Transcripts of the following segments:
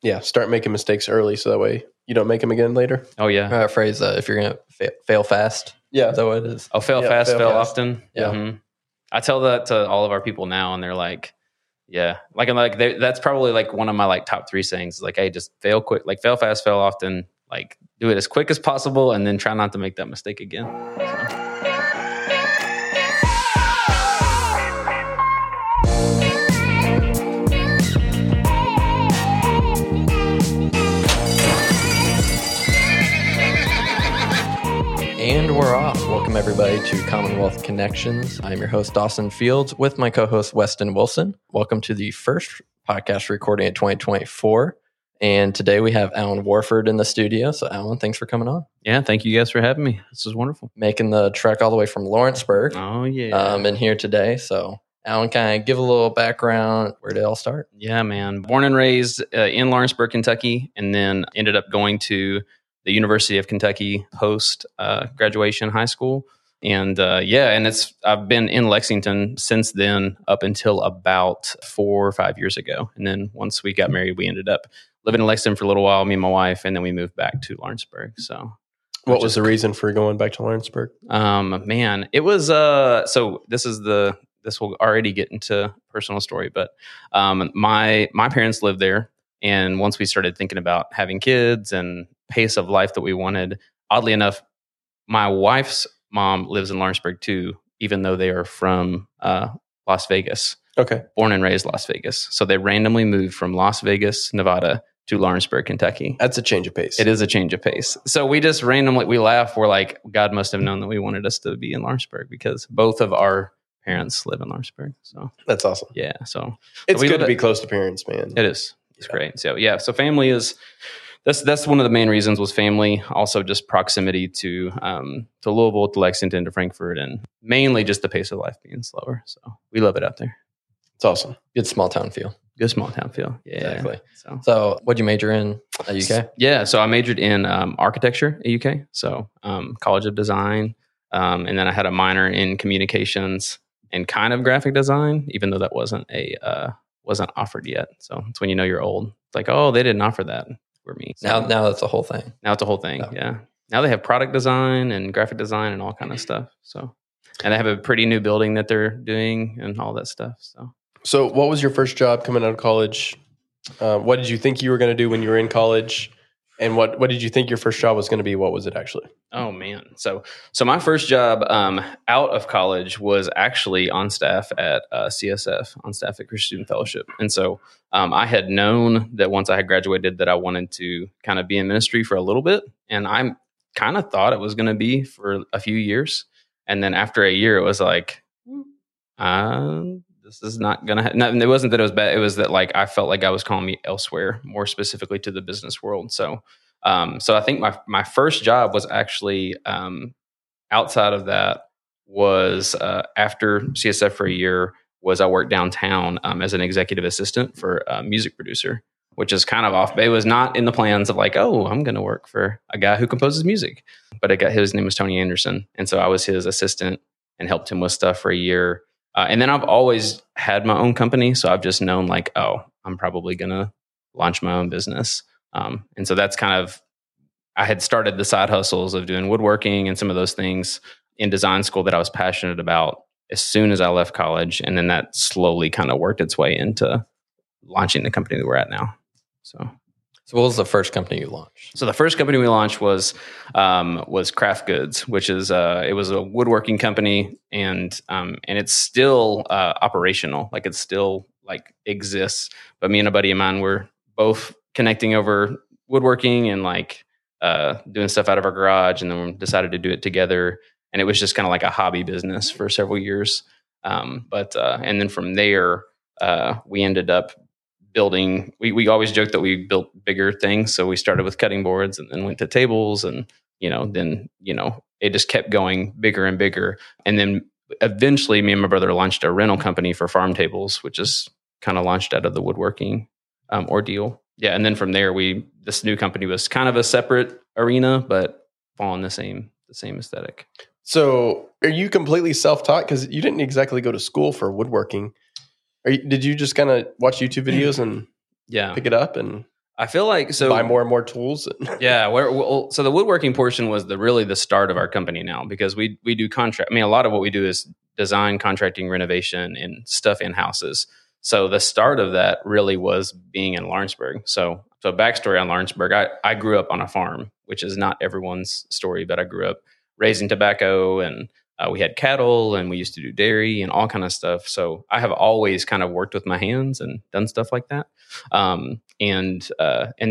Yeah, start making mistakes early so that way you don't make them again later. Oh, yeah. I phrase if you're going to fail fast. Yeah. Is that what it is? Oh, fail fast, fail often. Yeah. Mm-hmm. I tell that to all of our people now, and they're like, yeah. Like, I'm like, that's probably like one of my like top three sayings. Like, hey, just fail quick. Like, fail fast, fail often. Like, do it as quick as possible, and then try not to make that mistake again. So. And we're off. Welcome, everybody, to Commonwealth Connections. I'm your host, Dawson Fields, with my co-host, Weston Wilson. Welcome to the first podcast recording of 2024. And today we have Allen Warford in the studio. So, Allen, thanks for coming on. Yeah, thank you guys for having me. This is wonderful. Making the trek all the way from Lawrenceburg. Oh, yeah. And here today. So, Allen, kind of give a little background. Where did it all start? Yeah, man. Born and raised in Lawrenceburg, Kentucky, and then ended up going to the University of Kentucky post graduation high school. And I've been in Lexington since then up until about 4 or 5 years ago. And then once we got married, we ended up living in Lexington for a little while, me and my wife, and then we moved back to Lawrenceburg. So what was the reason for going back to Lawrenceburg? It was this will already get into personal story, but my parents lived there, and once we started thinking about having kids and pace of life that we wanted. Oddly enough, my wife's mom lives in Lawrenceburg too, even though they are from Las Vegas. Okay. Born and raised Las Vegas. So they randomly moved from Las Vegas, Nevada to Lawrenceburg, Kentucky. That's a change of pace. It is a change of pace. So we just randomly, we laugh. We're like, God must have known that we wanted us to be in Lawrenceburg because both of our parents live in Lawrenceburg. So that's awesome. Yeah. So it's good to be close to parents, man. It is. It's great. So yeah. So family is... That's one of the main reasons was family, also just proximity to Louisville, to Lexington, to Frankfort, and mainly just the pace of life being slower. So we love it out there. It's awesome. Good small town feel. Yeah, exactly. So what'd you major in at UK? Yeah, so I majored in architecture at UK, so College of Design, and then I had a minor in communications and kind of graphic design, even though that wasn't offered yet. So it's when you know you're old. It's like, oh, they didn't offer that. Me. So now that's a whole thing. Oh. Yeah. Now they have product design and graphic design and all kind of stuff. So, and they have a pretty new building that they're doing and all that stuff. So what was your first job coming out of college? What did you think you were going to do when you were in college? And what did you think your first job was going to be? What was it actually? Oh, man. So my first job out of college was actually on staff at CSF, on staff at Christian Student Fellowship. And so I had known that once I had graduated that I wanted to kind of be in ministry for a little bit. And I kind of thought it was going to be for a few years. And then after a year, it was like, this is not going to happen. It wasn't that it was bad. It was that like I felt like I was calling me elsewhere, more specifically to the business world. So I think my first job was actually outside of that was after CSF for a year was I worked downtown as an executive assistant for a music producer, which is kind of off. It was not in the plans of like, oh, I'm going to work for a guy who composes music. But his name was Tony Anderson. And so I was his assistant and helped him with stuff for a year. And then I've always had my own company. So I've just known like, oh, I'm probably going to launch my own business. And so that's kind of, I had started the side hustles of doing woodworking and some of those things in design school that I was passionate about as soon as I left college. And then that slowly kind of worked its way into launching the company that we're at now. So what was the first company you launched? So the first company we launched was Craft Goods, which is it was a woodworking company, and it's still operational, like it still like exists. But me and a buddy of mine were both connecting over woodworking and like doing stuff out of our garage, and then we decided to do it together. And it was just kind of like a hobby business for several years, and then from there we ended up building. We always joke that we built bigger things. So we started with cutting boards and then went to tables and, then it just kept going bigger and bigger. And then eventually me and my brother launched a rental company for farm tables, which is kind of launched out of the woodworking ordeal. Yeah. And then from there, this new company was kind of a separate arena, but following the same aesthetic. So are you completely self-taught? Because you didn't exactly go to school for woodworking. Did you just kind of watch YouTube videos and pick it up? And I feel like so buy more and more tools. Yeah. So the woodworking portion was really the start of our company now, because we do contract. I mean, a lot of what we do is design, contracting, renovation, and stuff in houses. So the start of that really was being in Lawrenceburg. So backstory on Lawrenceburg, I grew up on a farm, which is not everyone's story, but I grew up raising tobacco, and we had cattle, and we used to do dairy and all kind of stuff. So I have always kind of worked with my hands and done stuff like that. And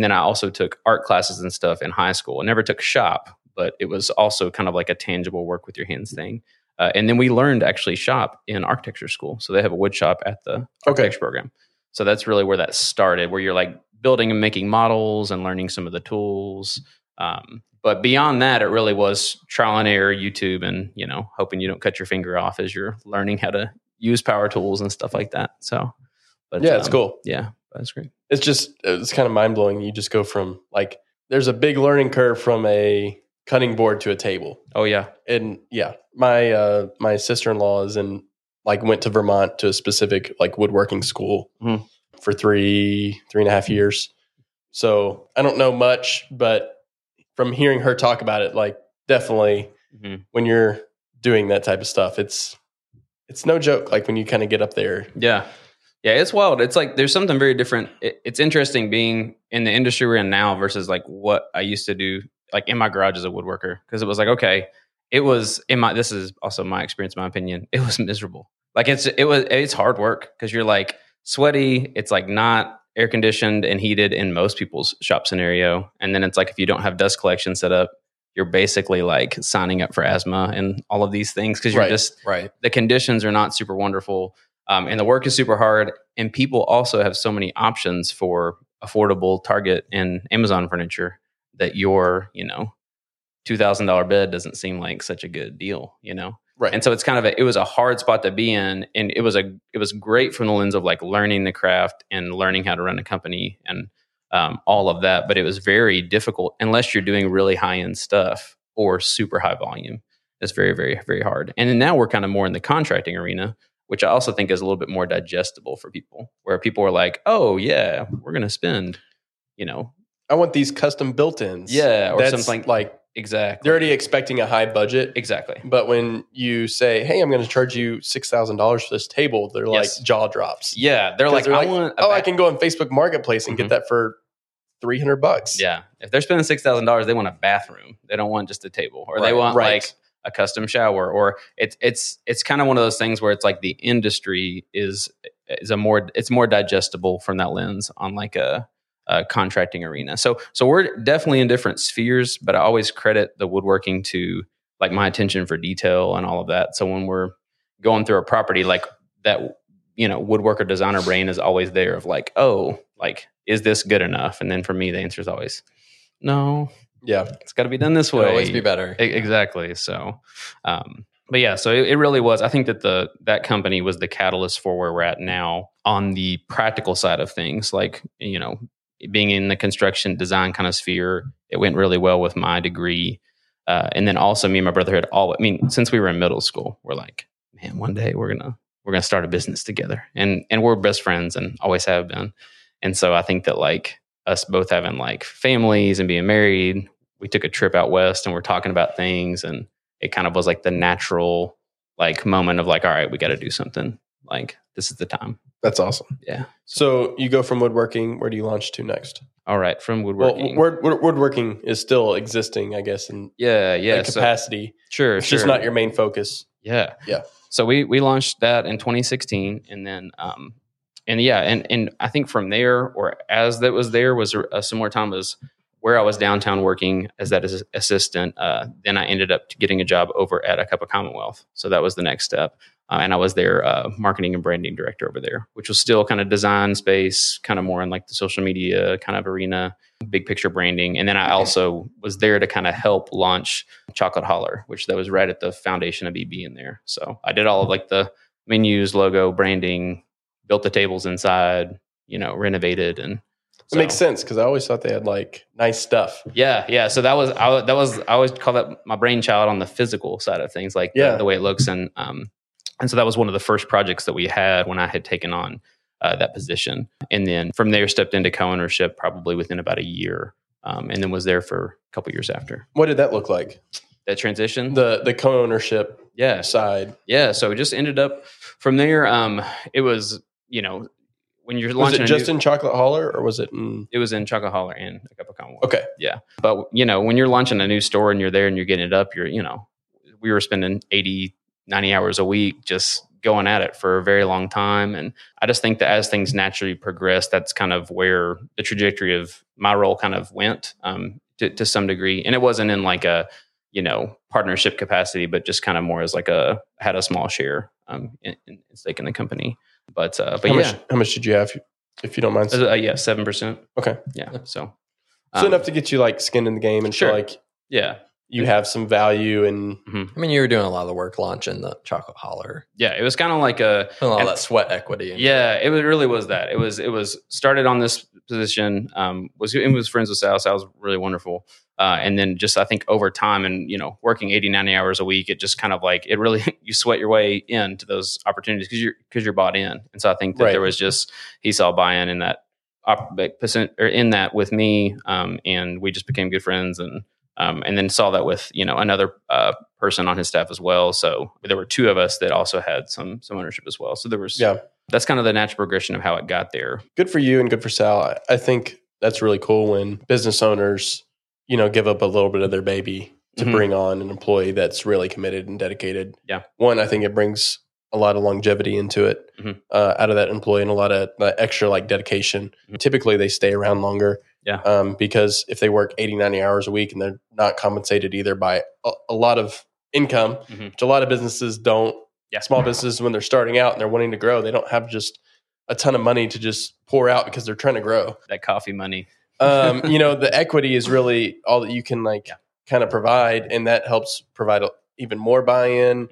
then I also took art classes and stuff in high school. I never took shop, but it was also kind of like a tangible work with your hands thing. And then we learned actually shop in architecture school. So they have a wood shop at the architecture program. So that's really where that started, where you're like building and making models and learning some of the tools. But beyond that, it really was trial and error, YouTube, and, you know, hoping you don't cut your finger off as you're learning how to use power tools and stuff like that. So, but yeah, it's cool. Yeah. That's great. It's kind of mind blowing. You just go from like, there's a big learning curve from a cutting board to a table. Oh yeah. And yeah, my sister-in-law went to Vermont to a specific like woodworking school for three and a half years. So I don't know much, but from hearing her talk about it, like definitely when you're doing that type of stuff, it's no joke. Like when you kind of get up there. Yeah. Yeah, it's wild. It's like there's something very different. It's interesting being in the industry we're in now versus like what I used to do, like in my garage as a woodworker. Because it was like, okay, this is also my experience, my opinion. It was miserable. Like it's hard work because you're like sweaty. It's like not air conditioned and heated in most people's shop scenario. And then it's like if you don't have dust collection set up, you're basically like signing up for asthma and all of these things because you're the conditions are not super wonderful. And the work is super hard, and people also have so many options for affordable Target and Amazon furniture that your, you know, $2,000 bed doesn't seem like such a good deal, you know? Right. And so it's kind of it was a hard spot to be in, and it was great from the lens of like learning the craft and learning how to run a company and all of that. But it was very difficult unless you're doing really high end stuff or super high volume. It's very, very, very hard. And then now we're kind of more in the contracting arena, which I also think is a little bit more digestible for people, where people are like, oh, yeah, we're going to spend, you know. I want these custom built-ins. Yeah, or something like exactly. They're already expecting a high budget. Exactly. But when you say, hey, I'm going to charge you $6,000 for this table, they're like jaw drops. Yeah, they're like, I can go on Facebook Marketplace and get that for $300. Yeah, if they're spending $6,000, they want a bathroom. They don't want just a table, or they want like a custom shower, or it's kind of one of those things where it's like the industry is more digestible from that lens on like a contracting arena. So we're definitely in different spheres, but I always credit the woodworking to like my attention for detail and all of that. So when we're going through a property like that, you know, woodworker designer brain is always there of like, oh, like, is this good enough? And then for me, the answer is always no. Yeah, it's got to be done this way. It'll always be better. Exactly. So, but yeah, so it really was. I think that that company was the catalyst for where we're at now on the practical side of things. Like, you know, being in the construction design kind of sphere, it went really well with my degree. And then also me and my brother had since we were in middle school, we're like, man, one day we're gonna start a business together. And we're best friends and always have been. And so I think that like, us both having like families and being married, we took a trip out west and we're talking about things, and it kind of was like the natural like moment of like, all right, we got to do something. Like this is the time. That's awesome. Yeah. So you go from woodworking. Where do you launch to next? All right, from woodworking. Well, woodworking is still existing, I guess, in capacity. So, sure. Just not your main focus. Yeah, yeah. So we launched that in 2016, and then. And I think from there, or as that was there, was a similar time was where I was downtown working as that assistant. Then I ended up getting a job over at A Cup of Commonwealth. So that was the next step. And I was their marketing and branding director over there, which was still kind of design space, kind of more in like the social media kind of arena, big picture branding. And then I also was there to kind of help launch Chocolate Holler, which that was right at the foundation of EB in there. So I did all of like the menus, logo, branding, built the tables inside, you know, renovated, and it makes sense because I always thought they had like nice stuff. Yeah, yeah. So I always call that my brainchild on the physical side of things, like the way it looks, and so that was one of the first projects that we had when I had taken on that position. And then from there, stepped into co-ownership probably within about a year, and then was there for a couple years after. What did that look like? That transition? The co-ownership side. Yeah. So we just ended up from there. It was, you know, when you're launching. Was it just in Chocolate Holler or was it in? It was in Chocolate Holler and A Cup of Commonwealth. Okay. Yeah. But, you know, when you're launching a new store and you're there and you're getting it up, you're, you know, we were spending 80, 90 hours a week just going at it for a very long time. And I just think that as things naturally progressed, that's kind of where the trajectory of my role kind of went to some degree. And it wasn't in like a, you know, partnership capacity, but just kind of more as like a, had a small share in stake in the company. But how much did you have, if you don't mind? 7%. Okay. Yeah. So enough to get you like skin in the game and sure. You have some value. And I mean, you were doing a lot of the work launching the Chocolate Holler. Yeah. It was kind of like that sweat equity. It really was that. It was started on this position. It was friends with Sal. Sal was really wonderful. And then just, I think over time and, you know, working 80, 90 hours a week, it just kind of like, it really, you sweat your way into those opportunities because you're bought in. And so I think that There was just, he saw buy-in in that with me. And we just became good friends and then saw that with, you know, another person on his staff as well. So there were two of us that also had some ownership as well. So there was, that's kind of the natural progression of how it got there. Good for you and good for Sal. I think that's really cool when business owners, you know, give up a little bit of their baby to bring on an employee that's really committed and dedicated. Yeah. One, I think it brings a lot of longevity into it, out of that employee, and a lot of extra like dedication. Typically they stay around longer. Yeah. Because if they work 80, 90 hours a week and they're not compensated either by a lot of income, which a lot of businesses don't, small businesses, when they're starting out and they're wanting to grow, they don't have just a ton of money to just pour out because they're trying to grow. That coffee money. You know, the equity is really all that you can kind of provide, and that helps provide even more buy-in.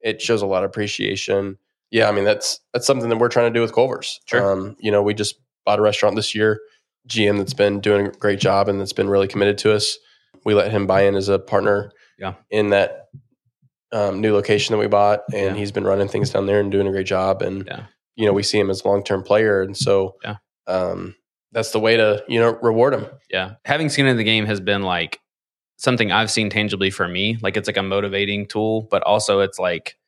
It shows a lot of appreciation. Yeah, I mean, that's something that we're trying to do with Culver's. Sure. You know, we just bought a restaurant this year, GM that's been doing a great job and that's been really committed to us. We let him buy in as a partner in that new location that we bought, and he's been running things down there and doing a great job. And, you know, we see him as a long-term player. And so, that's the way to, you know, reward them. Yeah. Having skin in the game has been like something I've seen tangibly for me. Like it's like a motivating tool, but also it's like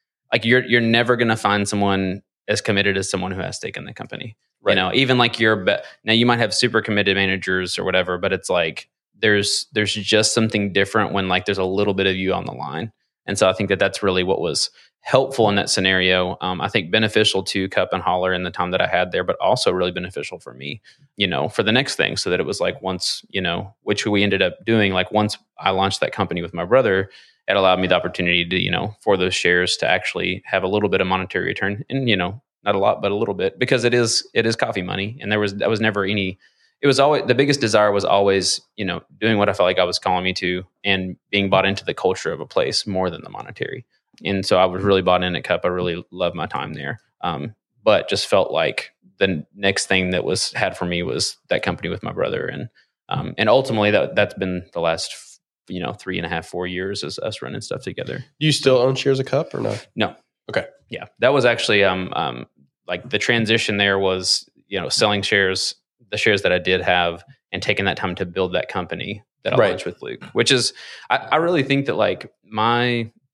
you're never going to find someone as committed as someone who has stake in the company. Right. You know, even like now you might have super committed managers or whatever, but it's like there's just something different when like there's a little bit of you on the line. And so I think that that's really what was helpful in that scenario. I think beneficial to Cup and Holler in the time that I had there, but also really beneficial for me, you know, for the next thing. So that it was like once, you know, which we ended up doing, like once I launched that company with my brother, it allowed me the opportunity to, you know, for those shares to actually have a little bit of monetary return. And, you know, not a lot, but a little bit, because it is coffee money. And that was never any, it was always, the biggest desire was always, you know, doing what I felt like I was calling me to and being bought into the culture of a place more than the monetary. And so I was really bought in at Cup. I really loved my time there. But just felt like the next thing that was had for me was that company with my brother. And ultimately that's been the last, you know, 3.5, 4 years is us running stuff together. Do you still own shares of Cup or no? No. Okay. Yeah. That was actually, like the transition there was, you know, selling shares, the shares that I did have, and taking that time to build that company that I launched with Luke, which is, I really think that like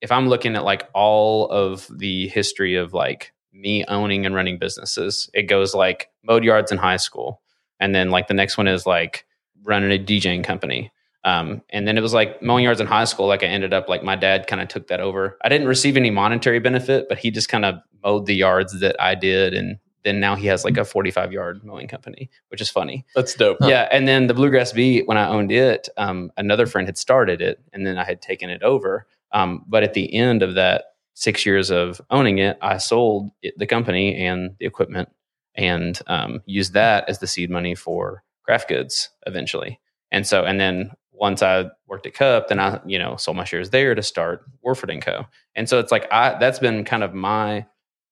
if I'm looking at like all of the history of like me owning and running businesses, it goes like mowed yards in high school. And then like the next one is like running a DJing company. And then it was like mowing yards in high school. Like I ended up like my dad kind of took that over. I didn't receive any monetary benefit, but he just kind of mowed the yards that I did. And then now he has like a 45-yard mowing company, which is funny. That's dope. Huh? Yeah. And then the Bluegrass Bee, when I owned it, another friend had started it and then I had taken it over. But at the end of that 6 years of owning it, I sold the company and the equipment and used that as the seed money for Craft Goods eventually. And then once I worked at Cup, then I, you know, sold my shares there to start Warford & Co. And so it's like that's been kind of my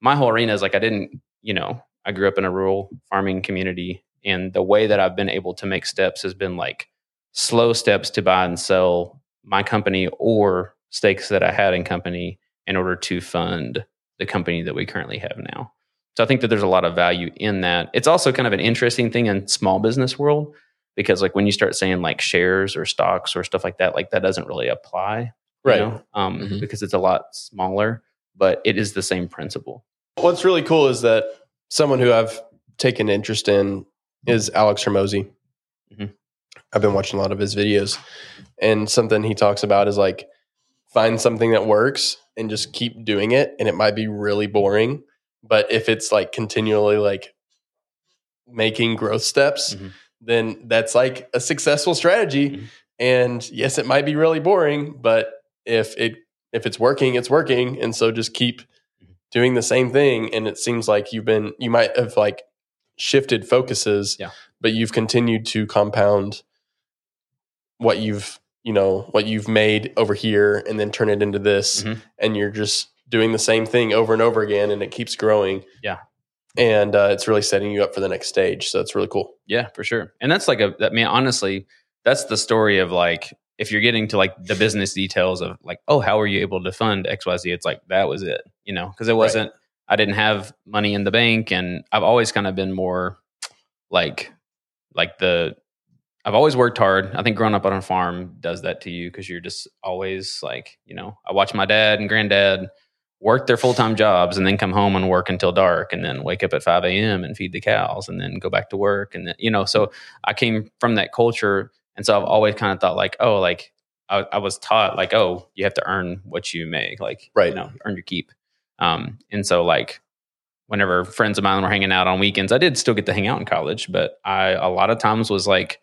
whole arena is like I didn't, you know, I grew up in a rural farming community, and the way that I've been able to make steps has been like slow steps to buy and sell my company or stakes that I had in company in order to fund the company that we currently have now. So I think that there's a lot of value in that. It's also kind of an interesting thing in small business world, because like when you start saying like shares or stocks or stuff like that doesn't really apply, right? You know? Because it's a lot smaller, but it is the same principle. What's really cool is that someone who I've taken interest in is Alex Hormozi. Mm-hmm. I've been watching a lot of his videos, and something he talks about is like, find something that works and just keep doing it. And it might be really boring, but if it's like continually like making growth steps, then that's like a successful strategy. And yes, it might be really boring, but if it's working, it's working. And so just keep doing the same thing. And it seems like you might have like shifted focuses, but you've continued to compound what you've made over here and then turn it into this. And you're just doing the same thing over and over again, and it keeps growing. Yeah. And it's really setting you up for the next stage. So it's really cool. Yeah, for sure. And that's like honestly, that's the story of like, if you're getting to like the business details of like, oh, how were you able to fund XYZ? It's like, that was it, you know, because it wasn't, right. I didn't have money in the bank, and I've always kind of been more I've always worked hard. I think growing up on a farm does that to you, because you're just always like, you know, I watched my dad and granddad work their full-time jobs and then come home and work until dark and then wake up at 5 a.m. and feed the cows and then go back to work. And then, you know, so I came from that culture. And so I've always kind of thought like, oh, like I was taught like, oh, you have to earn what you make, like, right. You know, earn your keep. And so like whenever friends of mine were hanging out on weekends, I did still get to hang out in college, but a lot of times was like,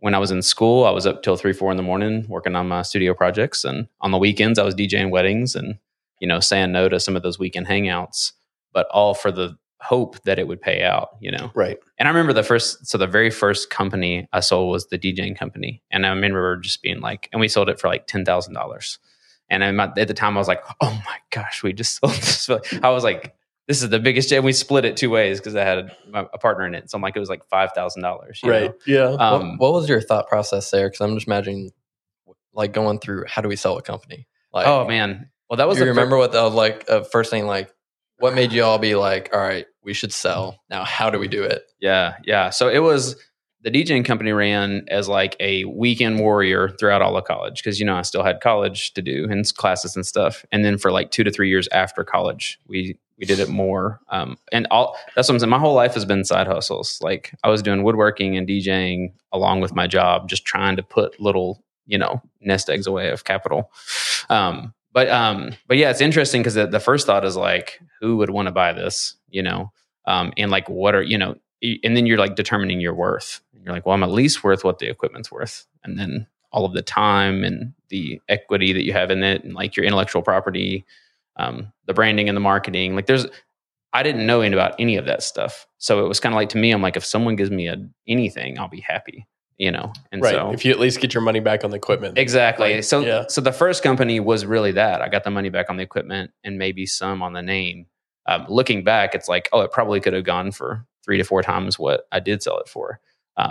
when I was in school, I was up till 3-4 in the morning working on my studio projects. And on the weekends, I was DJing weddings and, you know, saying no to some of those weekend hangouts, but all for the hope that it would pay out, you know? Right. And I remember the very first company I sold was the DJing company. And I remember just being like, and we sold it for like $10,000. And at the time I was like, oh my gosh, we just sold this. I was like, this is the biggest. And we split it two ways because I had a partner in it. So I'm like, it was like $5,000. Right. Know? Yeah. What was your thought process there? Because I'm just imagining like going through, how do we sell a company? Like, oh man. Well, that was. First thing, like what made you all be like, all right, we should sell now. How do we do it? Yeah. Yeah. So it was the DJing company ran as like a weekend warrior throughout all of college. Cause you know, I still had college to do and classes and stuff. And then for like 2 to 3 years after college, we did it more. That's what I'm saying. My whole life has been side hustles. Like I was doing woodworking and DJing along with my job, just trying to put little, you know, nest eggs away of capital. But yeah, it's interesting because the first thought is like, who would want to buy this, you know? And like, what are, you know, and then you're like determining your worth. You're like, well, I'm at least worth what the equipment's worth. And then all of the time and the equity that you have in it and like your intellectual property, the branding and the marketing, like I didn't know about any of that stuff. So it was kind of like, to me, I'm like, if someone gives me anything, I'll be happy, you know? And right. So if you at least get your money back on the equipment. Exactly. Like, so, yeah. So the first company was really that I got the money back on the equipment and maybe some on the name. Looking back, it's like, oh, it probably could have gone for 3 to 4 times what I did sell it for.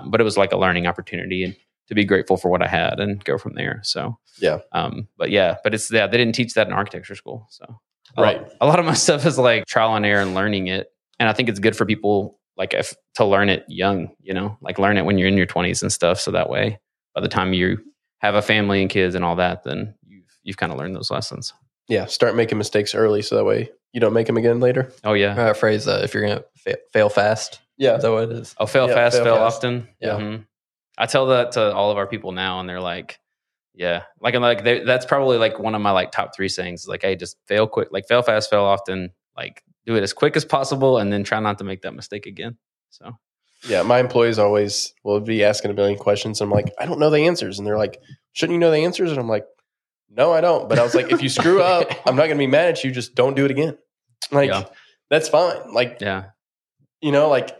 But it was like a learning opportunity and to be grateful for what I had and go from there. So, yeah. But it's that they didn't teach that in architecture school. So, right. A lot of my stuff is like trial and error and learning it. And I think it's good for people like to learn it young, you know, like learn it when you're in your 20s and stuff. So that way, by the time you have a family and kids and all that, then you've kind of learned those lessons. Yeah. Start making mistakes early. So that way you don't make them again later. Oh yeah. Phrase, if you're going to fail fast. Yeah. Is that what it is? Oh, fail fast, often. Yeah. Mm-hmm. I tell that to all of our people now and they're like, yeah. Like I'm like, that's probably like one of my like top 3 sayings is like, hey, just fail quick, like fail fast, fail often, like do it as quick as possible and then try not to make that mistake again. So yeah, my employees always will be asking a million questions. And I'm like, I don't know the answers. And they're like, shouldn't you know the answers? And I'm like, no, I don't. But I was like, if you screw up, I'm not going to be mad at you. Just don't do it again. Like, that's fine. Like, yeah, you know, like,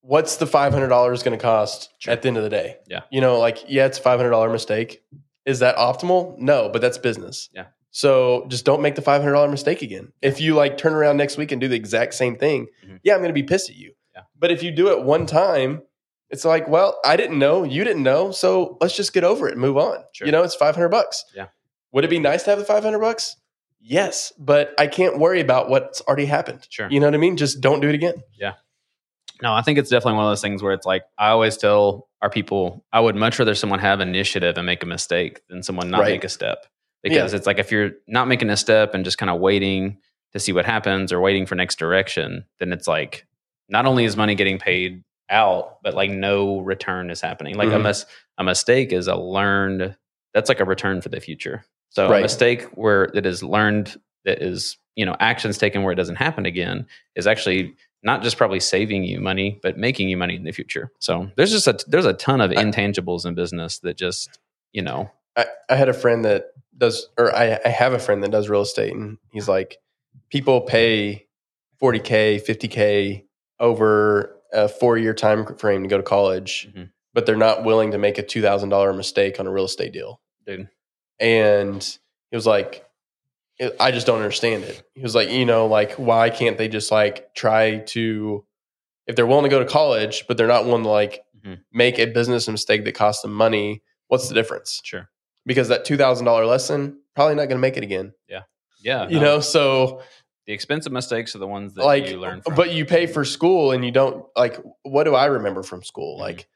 what's the $500 going to cost at the end of the day? Yeah. You know, like, yeah, it's a $500 mistake. Is that optimal? No, but that's business. Yeah. So just don't make the $500 mistake again. If you like turn around next week and do the exact same thing, yeah, I'm going to be pissed at you. Yeah. But if you do it one time, it's like, well, I didn't know, you didn't know. So let's just get over it and move on. Sure. You know, it's $500. Yeah. Would it be nice to have the $500? Yes, but I can't worry about what's already happened. Sure. You know what I mean? Just don't do it again. Yeah. No, I think it's definitely one of those things where it's like, I always tell our people, I would much rather someone have initiative and make a mistake than someone not make a step. Because it's like, if you're not making a step and just kind of waiting to see what happens or waiting for next direction, then it's like, not only is money getting paid out, but like no return is happening. Like a mistake is a learned, that's like a return for the future. So a mistake where it is learned, that is, you know, actions taken where it doesn't happen again is actually not just probably saving you money, but making you money in the future. So there's just a ton of intangibles in business that just, you know. I had a friend that does, or I have a friend that does real estate, and he's like, people pay $40K, $50K over a 4-year time frame to go to college, but they're not willing to make a $2,000 mistake on a real estate deal. Dude. And he was like, I just don't understand it. He was like, you know, like, why can't they just like try to, if they're willing to go to college, but they're not willing to like make a business mistake that costs them money, what's the difference? Sure. Because that $2,000 lesson, probably not going to make it again. Yeah. Yeah. You know, so the expensive mistakes are the ones that like, you learn from. But you pay for school and you don't, like, what do I remember from school? Like,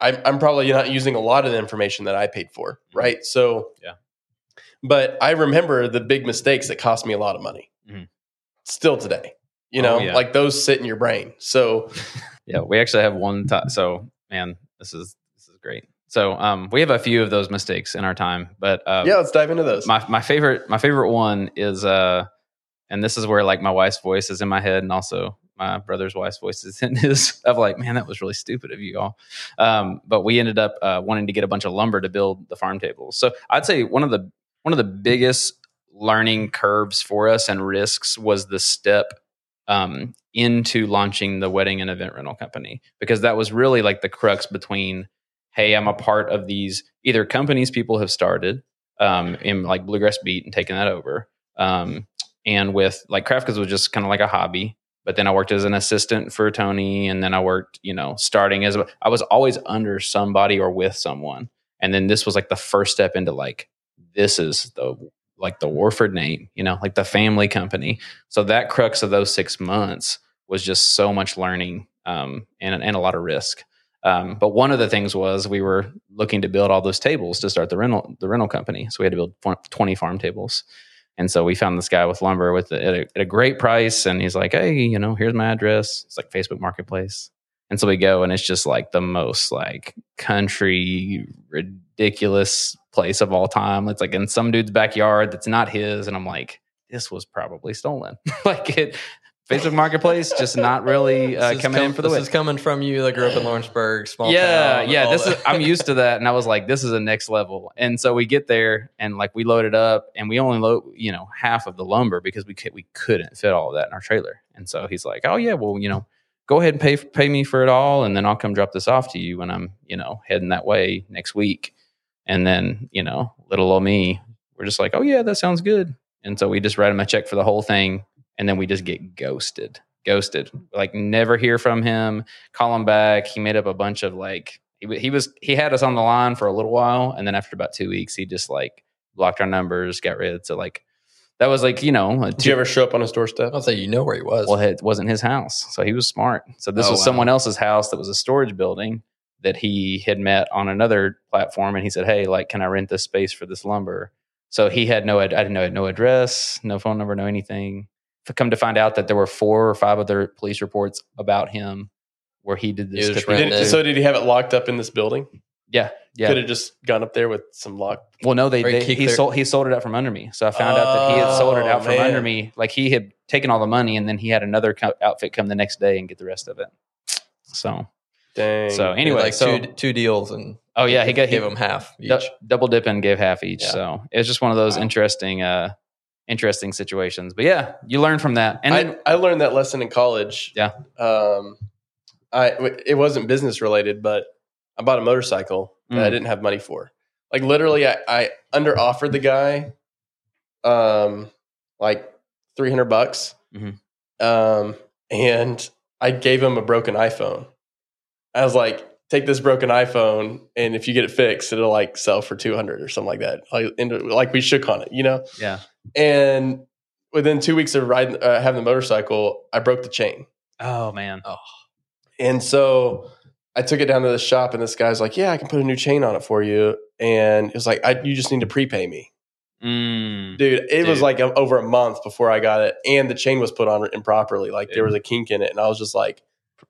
I'm probably not using a lot of the information that I paid for, right? So, yeah. But I remember the big mistakes that cost me a lot of money still today, you know, like those sit in your brain. So yeah, we actually have one time. So man, this is great. So we have a few of those mistakes in our time, but yeah, let's dive into those. My favorite one is, and this is where like my wife's voice is in my head, and also my brother's wife's voice is in his, of like, man, that was really stupid of you all. But we ended up wanting to get a bunch of lumber to build the farm tables. So I'd say one of the biggest learning curves for us and risks was the step into launching the wedding and event rental company, because that was really like the crux between, hey, I'm a part of these either companies people have started in like Bluegrass Beat and taking that over. And with like Craft Goods was just kind of like a hobby. But then I worked as an assistant for Tony, and then I worked, you know, I was always under somebody or with someone. And then this was like the first step into like, this is the Warford name, you know, like the family company. So that crux of those 6 months was just so much learning and a lot of risk. But one of the things was we were looking to build all those tables to start the rental company. So we had to build 20 farm tables. And so we found this guy with lumber at a great price. And he's like, hey, you know, here's my address. It's like Facebook Marketplace. And so we go, and it's just like the most like country ridiculous place of all time. It's like in some dude's backyard that's not his. And I'm like, this was probably stolen. Like it, Facebook Marketplace, just not really coming in for the win. This is coming from you that grew up in Lawrenceburg, small town. Yeah, I'm used to that. And I was like, this is the next level. And so we get there, and like we loaded up, and we only load, you know, half of the lumber because we couldn't fit all of that in our trailer. And so he's like, oh yeah, well, you know, go ahead and pay me for it all, and then I'll come drop this off to you when I'm, you know, heading that way next week. And then, you know, little old me, we're just like, oh yeah, that sounds good. And so we just write him a check for the whole thing, and then we just get ghosted, like never hear from him, call him back. He made up a bunch of like, he had us on the line for a little while, and then after about 2 weeks, he just like blocked our numbers, got rid. So like, that was like, you know. Did you ever show up on his doorstep? I'll say, you know where he was. Well, it wasn't his house, so he was smart. So this was someone else's house that was a storage building that he had met on another platform, and he said, hey, like, can I rent this space for this lumber? So he had no address, no phone number, no anything. Come to find out that there were 4 or 5 other police reports about him where he did this. So did he have it locked up in this building? Yeah, yeah. Could have just gone up there with some lock. Well, no, he sold it out from under me. So I found out that he had sold it out from under me. Like he had taken all the money, and then he had another outfit come the next day and get the rest of it. So, dang. So anyway, like two deals, and oh yeah, he gave him half each. Double dip and gave half each. Yeah. So it was just one of those interesting situations. But yeah, you learn from that. And then, I learned that lesson in college. Yeah. It wasn't business related, but I bought a motorcycle that I didn't have money for. Like literally I under offered the guy, like $300. And I gave him a broken iPhone. I was like, take this broken iPhone, and if you get it fixed, it'll like sell for $200 or something like that. Like we shook on it, you know? Yeah. And within 2 weeks of riding, having the motorcycle, I broke the chain. Oh, man. Oh. And so I took it down to the shop, and this guy's like, yeah, I can put a new chain on it for you. And it was like, you just need to prepay me. Dude, it was like over a month before I got it. And the chain was put on improperly. Like there was a kink in it. And I was just like,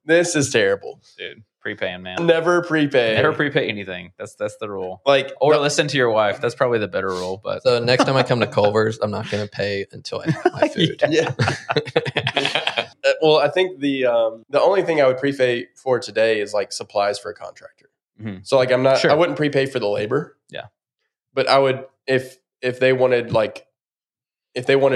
this is terrible. Dude, prepaying, man. Never prepay. Never prepay anything. That's the rule. Like, or listen to your wife. That's probably the better rule. But so next time I come to Culver's, I'm not going to pay until I have my food. Yeah. Well, I think the only thing I would prepay for today is like supplies for a contractor. Mm-hmm. So like I wouldn't prepay for the labor. Yeah. But I would, if they wanted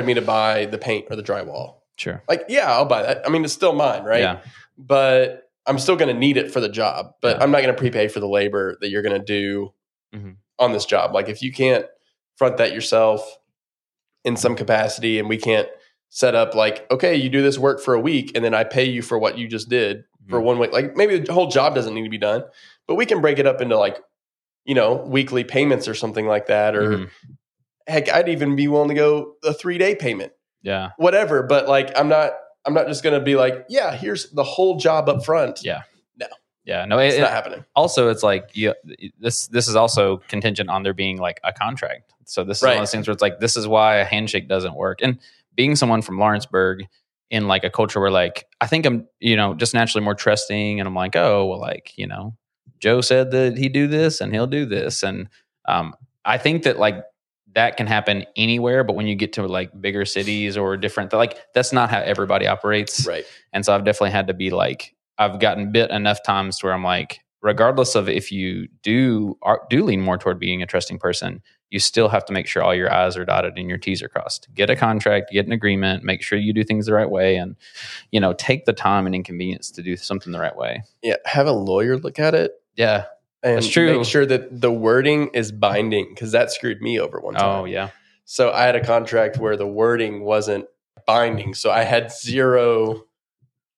me to buy the paint or the drywall. Sure. Like, yeah, I'll buy that. I mean, it's still mine, right? Yeah. But I'm still going to need it for the job. But I'm not going to prepay for the labor that you're going to do on this job. Like, if you can't front that yourself in some capacity, and we can't set up like, okay, you do this work for a week, and then I pay you for what you just did for 1 week. Like, maybe the whole job doesn't need to be done, but we can break it up into like, you know, weekly payments or something like that. Or heck, I'd even be willing to go a 3-day payment. Yeah. Whatever. But like, I'm not just going to be like, yeah, here's the whole job up front. Yeah. No. Yeah. No, it's not happening. Also, it's like, this is also contingent on there being like a contract. So this is one of those things where it's like, this is why a handshake doesn't work. And being someone from Lawrenceburg in like a culture where like, I think I'm, you know, just naturally more trusting, and I'm like, oh, well, like, you know, Joe said that he'd do this and he'll do this. And I think that like, that can happen anywhere, but when you get to like bigger cities or different, like that's not how everybody operates. Right. And so I've definitely had to be like, I've gotten bit enough times to where I'm like, regardless of if you do lean more toward being a trusting person, you still have to make sure all your I's are dotted and your T's are crossed. Get a contract, get an agreement, make sure you do things the right way, and, you know, take the time and inconvenience to do something the right way. Yeah. Have a lawyer look at it. Yeah. And that's true. Make sure that the wording is binding, because that screwed me over one time. Oh, yeah. So I had a contract where the wording wasn't binding. So I had zero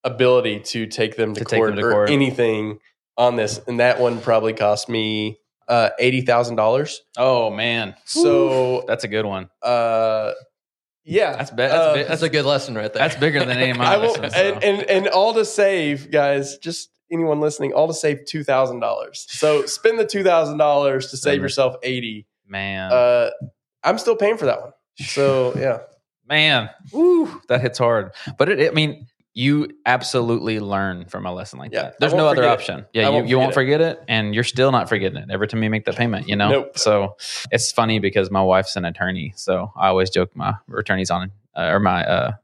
ability to take them to court or anything on this. And that one probably cost me $80,000. Oh, man. So that's a good one. Yeah. That's a good lesson right there. That's bigger than any of my lessons. And all to save, guys, just... anyone listening, all to save $2,000. So spend the $2,000 to save yourself $80,000. Man, I'm still paying for that one. So yeah, man, woo, that hits hard. But I mean, you absolutely learn from a lesson like that. There's no other option. You won't forget it, and you're still not forgetting it every time you make that payment. You know. Nope. So it's funny because my wife's an attorney, so I always joke my attorney's on retainer.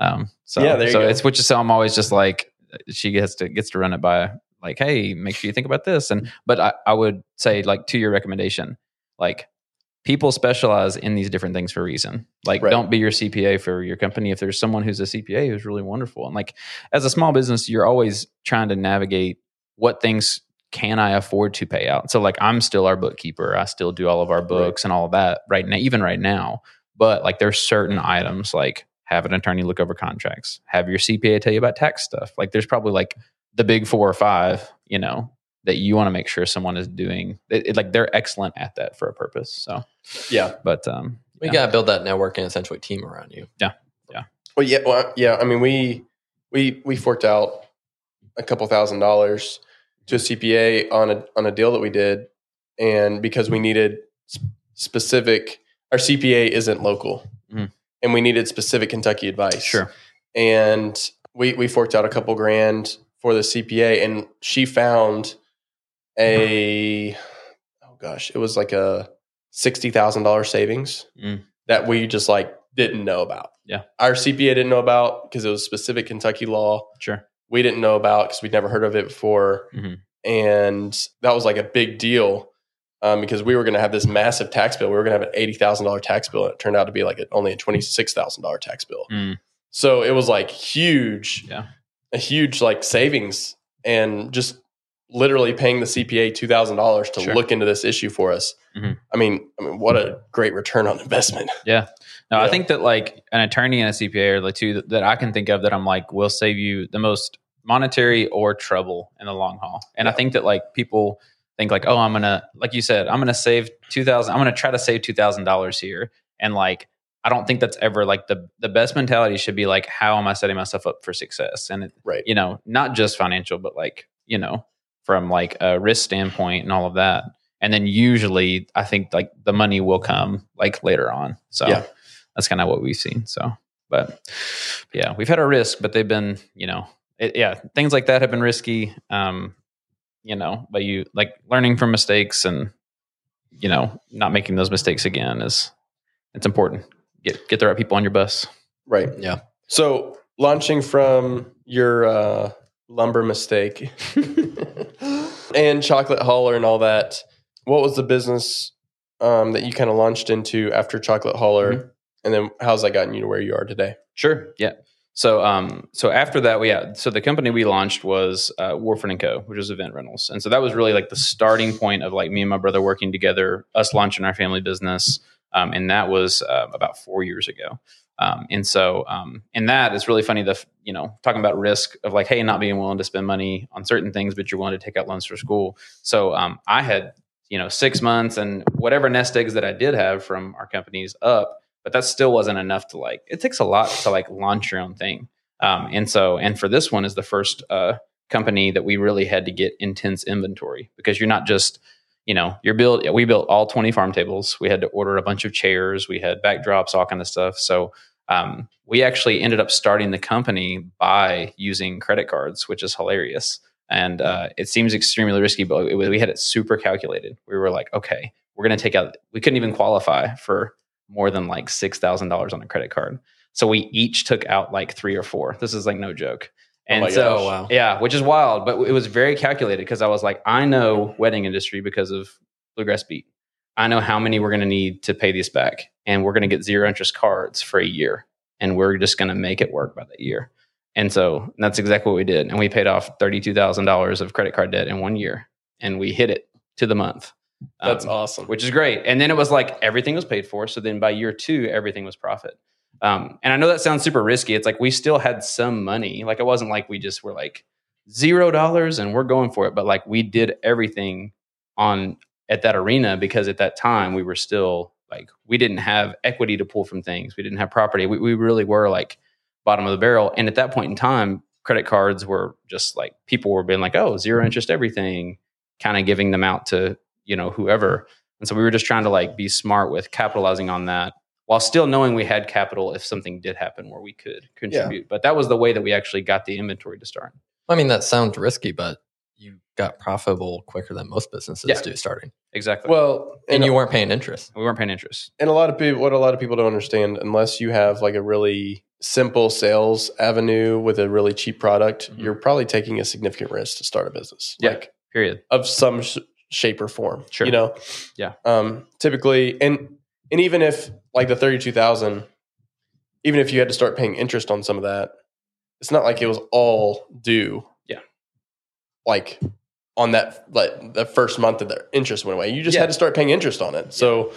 So it's so I'm always just like. She gets to run it by like, hey, make sure you think about this. But I would say like to your recommendation, like people specialize in these different things for a reason. Like don't be your CPA for your company. If there's someone who's a CPA who's really wonderful. And like as a small business, you're always trying to navigate what things can I afford to pay out. So like I'm still our bookkeeper. I still do all of our books and all of that right now, even right now. But like there's certain items like have an attorney look over contracts, have your CPA tell you about tax stuff. Like there's probably like the big 4 or 5, you know, that you want to make sure someone is doing it, like they're excellent at that for a purpose. So yeah, but we got to build that network and essentially team around you. Yeah. Yeah. Well, yeah. Well, yeah. I mean, we forked out a couple $1,000 to a CPA on a deal that we did. And because we needed our CPA isn't local. Mm-hmm. And we needed specific Kentucky advice. Sure. And we forked out a couple grand for the CPA, and she found it was like a $60,000 savings that we just like didn't know about. Yeah. Our CPA didn't know about because it was specific Kentucky law. Sure. We didn't know about because we'd never heard of it before. Mm-hmm. And that was like a big deal. Because we were going to have this massive tax bill. We were going to have an $80,000 tax bill. And it turned out to be like only a $26,000 tax bill. Mm. So it was like huge, a huge like savings, and just literally paying the CPA $2,000 to look into this issue for us. Mm-hmm. I mean, what a great return on investment. Yeah. No, I think that like an attorney and a CPA are the two that I can think of that I'm like, will save you the most monetary or trouble in the long haul. And I think that like people... think like, oh, I'm going to, like you said, I'm going to save $2,000. I'm going to try to save $2,000 here. And like, I don't think that's ever like the best mentality should be like, how am I setting myself up for success? And, you know, not just financial, but like, you know, from like a risk standpoint and all of that. And then usually I think like the money will come like later on. So that's kind of what we've seen. So, but yeah, we've had our risk, but they've been, you know, things like that have been risky. You know, but you like learning from mistakes and, you know, not making those mistakes again is it's important. Get the right people on your bus. Right. Yeah. So launching from your lumber mistake and Chocolate Holler and all that, what was the business that you kind of launched into after Chocolate Holler? Mm-hmm. And then how's that gotten you to where you are today? Sure. Yeah. So, so after that, so the company we launched was Warford & Co., which was event rentals. And so that was really like the starting point of like me and my brother working together, us launching our family business. And that was about 4 years ago. And so, and that is really funny, you know, talking about risk of like, hey, not being willing to spend money on certain things, but you're willing to take out loans for school. So I had, you know, 6 months and whatever nest eggs that I did have from our companies up, but that still wasn't enough to like, it takes a lot to like launch your own thing. And so, and for this one is the first company that we really had to get intense inventory because you're not just, you know, we built all 20 farm tables. We had to order a bunch of chairs. We had backdrops, all kind of stuff. So we actually ended up starting the company by using credit cards, which is hilarious. And it seems extremely risky, but we had it super calculated. We were like, okay, we're going to take out, we couldn't even qualify for more than like $6,000 on a credit card. So we each took out like 3 or 4. This is like no joke. And yeah, which is wild, but it was very calculated because I was like, I know wedding industry because of Bluegrass Beat. I know how many we're going to need to pay these back, and we're going to get zero interest cards for a year, and we're just going to make it work by that year. And so that's exactly what we did. And we paid off $32,000 of credit card debt in 1 year, and we hit it to the month. That's awesome. Which is great. And then it was like everything was paid for. So then by year 2, everything was profit. And I know that sounds super risky. It's like we still had some money. Like it wasn't like we just were like $0 and we're going for it. But like we did everything at that arena because at that time we were still like we didn't have equity to pull from things. We didn't have property. We really were like bottom of the barrel. And at that point in time, credit cards were just like people were being like, oh, zero interest everything, kind of giving them out to, you know, whoever. And so we were just trying to like be smart with capitalizing on that, while still knowing we had capital if something did happen where we could contribute. Yeah. But that was the way that we actually got the inventory to start. I mean, that sounds risky, but you got profitable quicker than most businesses do starting. Exactly. Well, and you weren't paying interest. We weren't paying interest. And what a lot of people don't understand, unless you have like a really simple sales avenue with a really cheap product, mm-hmm. you're probably taking a significant risk to start a business. Yeah. Like, period. Of some shape or form. Sure. You know? Yeah. Typically, and even if like the $32,000, even if you had to start paying interest on some of that, it's not like it was all due. Yeah. Like on that, like the first month that their interest went away, you just had to start paying interest on it. So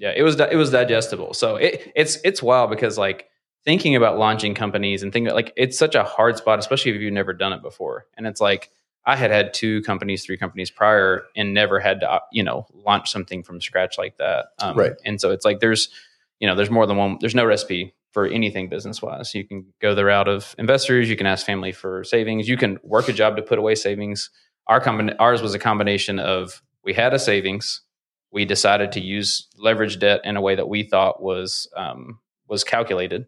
it was digestible. So it's wild because like thinking about launching companies and thinking like it's such a hard spot, especially if you've never done it before. And it's like, I had 2 companies, 3 companies prior and never had to, you know, launch something from scratch like that. And so it's like, there's more than one, there's no recipe for anything business-wise. You can go the route of investors. You can ask family for savings. You can work a job to put away savings. Ours was a combination of, we had a savings. We decided to use leverage debt in a way that we thought was calculated.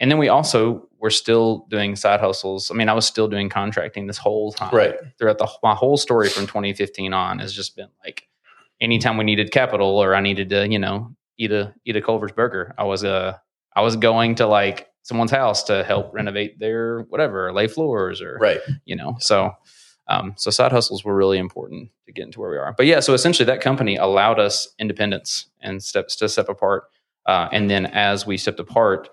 And then we also were still doing side hustles. I mean, I was still doing contracting this whole time. Right. Throughout my whole story from 2015 on has just been like, anytime we needed capital or I needed to, you know, eat a Culver's burger, I was going to like someone's house to help renovate their whatever, lay floors or, you know, so side hustles were really important to get into where we are. But yeah, so essentially that company allowed us independence and steps to step apart. And then as we stepped apart,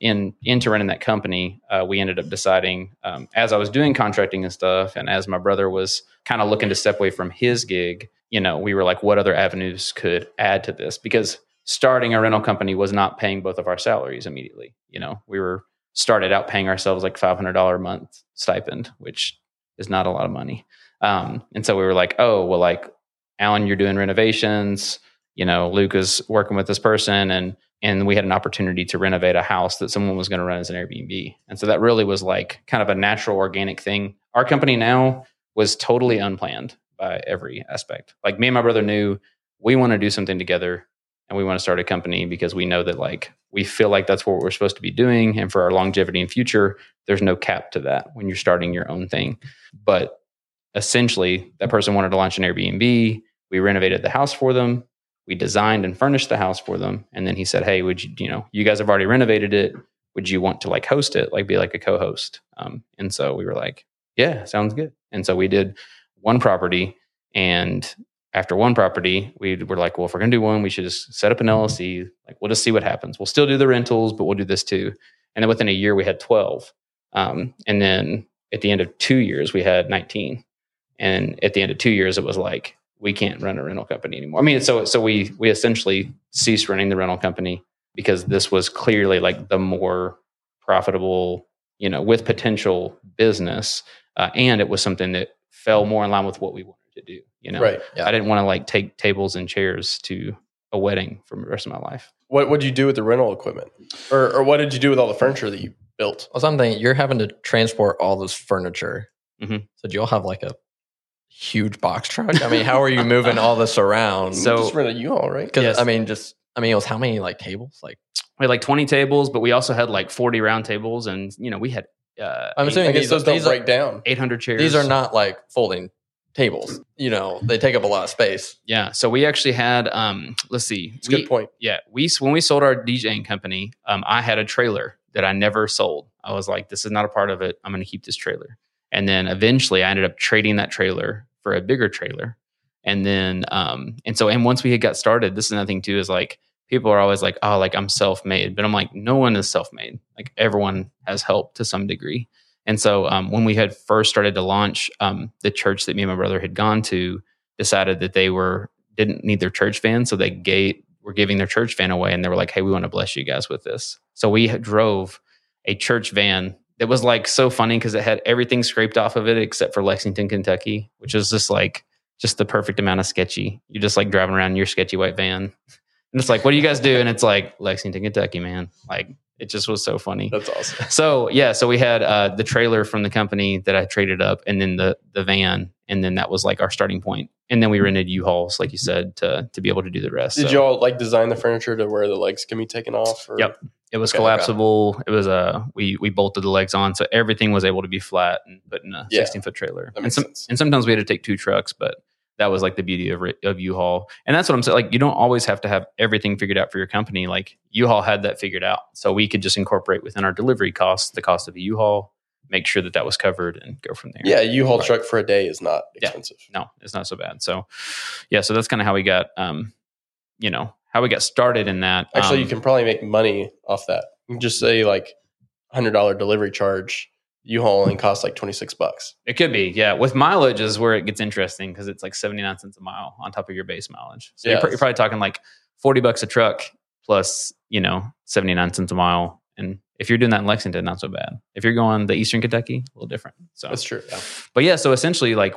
into running that company, we ended up deciding, as I was doing contracting and stuff, and as my brother was kind of looking to step away from his gig, you know, we were like, what other avenues could add to this? Because starting a rental company was not paying both of our salaries immediately. You know, we were started out paying ourselves like $500 a month stipend, which is not a lot of money. And so we were like, oh, well, like Alan, you're doing renovations, you know, Luke is working with this person and And we had an opportunity to renovate a house that someone was going to run as an Airbnb. And so that really was like kind of a natural, organic thing. Our company now was totally unplanned by every aspect. Like me and my brother knew we want to do something together and we want to start a company because we know that like we feel like that's what we're supposed to be doing. And for our longevity and future, there's no cap to that when you're starting your own thing. But essentially, that person wanted to launch an Airbnb. We renovated the house for them. We designed and furnished the house for them. And then he said, hey, would you, you know, you guys have already renovated it. Would you want to like host it? Like be like a co-host. And so we were like, yeah, sounds good. And so we did one property. And after one property, we were like, well, if we're going to do one, we should just set up an LLC. Like, we'll just see what happens. We'll still do the rentals, but we'll do this too. And then within a year we had 12. And then at the end of 2 years, we had 19. And at the end of 2 years, it was like, we can't run a rental company anymore. I mean, so we essentially ceased running the rental company because this was clearly like the more profitable, you know, with potential business. And it was something that fell more in line with what we wanted to do. You know, right, yeah. I didn't want to like take tables and chairs to a wedding for the rest of my life. What did you do with the rental equipment or what did you do with all the furniture that you built? Well, something you're having to transport all this furniture. Mm-hmm. So do y'all have like a huge box truck? I mean, how are you moving all this around? So just rent a U-Haul, right? Yes. I mean, it was how many like tables? Like we had like 20 tables, but we also had like 40 round tables, and you know, we had. I'm assuming these don't break down. 800 chairs. These are not like folding tables. You know, they take up a lot of space. Yeah. So we actually had. Let's see. That's a good point. Yeah. When we sold our DJing company, I had a trailer that I never sold. I was like, this is not a part of it. I'm going to keep this trailer. And then eventually I ended up trading that trailer for a bigger trailer. And then, and once we had got started, this is another thing too, is like, people are always like, oh, like I'm self-made, but I'm like, no one is self-made. Like everyone has help to some degree. And so, when we had first started to launch, the church that me and my brother had gone to decided that they didn't need their church van. So they were giving their church van away and they were like, hey, we want to bless you guys with this. So we drove a church van. That was like so funny because it had everything scraped off of it except for Lexington, Kentucky, which was just the perfect amount of sketchy. You're just like driving around in your sketchy white van. And it's like, what do you guys do? And it's like Lexington, Kentucky, man. Like it just was so funny. That's awesome. So yeah, so we had the trailer from the company that I traded up and then the van. And then that was like our starting point. And then we rented U-Hauls, like you said, to be able to do the rest. Did y'all like design the furniture to where the legs can be taken off? Or? Yep. It was collapsible. It was we bolted the legs on, so everything was able to be flat and put in a 16-foot trailer. And sometimes we had to take two trucks, but that was like the beauty of U-Haul. And that's what I'm saying. Like you don't always have to have everything figured out for your company. Like U-Haul had that figured out, so we could just incorporate within our delivery costs the cost of a U-Haul, make sure that was covered, and go from there. Yeah, U-Haul truck for a day is not expensive. Yeah, no, it's not so bad. So yeah, so that's kind of how we got, how we got started in that. Actually, you can probably make money off that. You can just say like $100 delivery charge, U-Haul, and cost like $26. It could be. Yeah. With mileage is where it gets interesting because it's like 79 cents a mile on top of your base mileage. So you're probably talking like $40 a truck plus, 79 cents a mile. And if you're doing that in Lexington, not so bad. If you're going to Eastern Kentucky, a little different. So that's true. Yeah. But yeah, so essentially like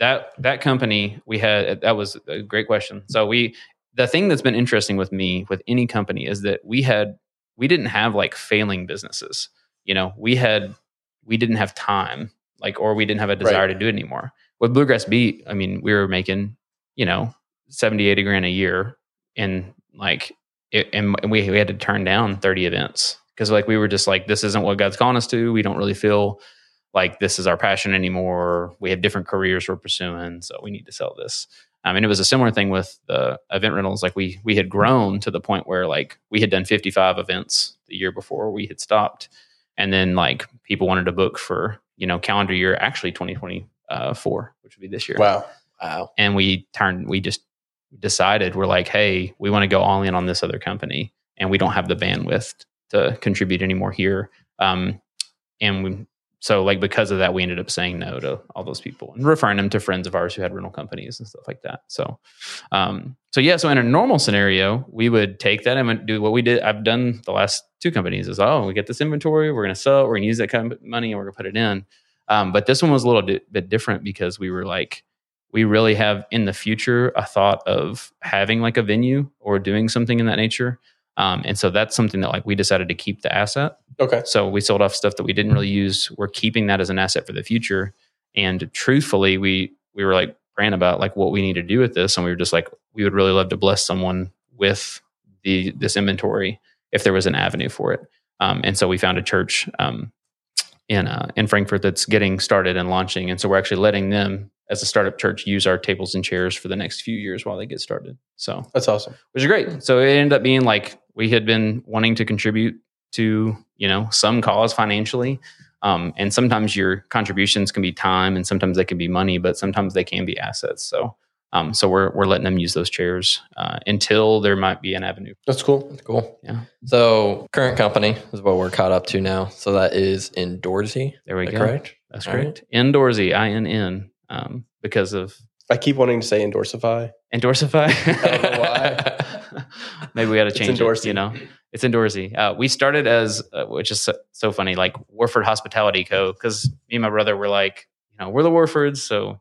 that company we had, that was a great question. So the thing that's been interesting with me, with any company, is that we didn't have like failing businesses. You know, we didn't have time, or we didn't have a desire to do it anymore. With Bluegrass Beat, I mean, we were making, 70, 80 grand a year. And we had to turn down 30 events because we were just like, this isn't what God's calling us to. We don't really feel like this is our passion anymore. We have different careers we're pursuing. So we need to sell this. I mean, it was a similar thing with the event rentals. Like we had grown to the point where we had done 55 events the year before we had stopped. And then people wanted to book for, calendar year, actually 2024, which would be this year. Wow. And we just decided we're like, hey, we want to go all in on this other company and we don't have the bandwidth to contribute anymore here. So because of that, we ended up saying no to all those people and referring them to friends of ours who had rental companies and stuff like that. So in a normal scenario, we would take that and do what we did. I've done the last two companies is, we get this inventory, we're going to sell it, we're going to use that kind of money and we're going to put it in. But this one was a little bit different because we were like, we really have in the future a thought of having a venue or doing something in that nature. And so that's something that like we decided to keep the asset. Okay. So we sold off stuff that we didn't really use. We're keeping that as an asset for the future. And truthfully, we were like praying about like what we need to do with this. And we were just like, we would really love to bless someone with this inventory if there was an avenue for it. And so we found a church in Frankfort that's getting started and launching. And so we're actually letting them, as a startup church, use our tables and chairs for the next few years while they get started. So that's awesome. Which is great. So it ended up being like, we had been wanting to contribute to, some cause financially. And sometimes your contributions can be time, and sometimes they can be money, but sometimes they can be assets. So, so we're letting them use those chairs until there might be an avenue. That's cool. That's cool. Yeah. So current company is what we're caught up to now. So that is Inndoorsy. There we go. Correct? That's correct. Right. Inndoorsy, I-N-N, because of... I keep wanting to say Indoorsify. Indoorsify? I don't know why. Maybe we got to change it, It's Inndoorsy. We started as, which is so funny, like Warford Hospitality Co. Because me and my brother were like, we're the Warfords. So,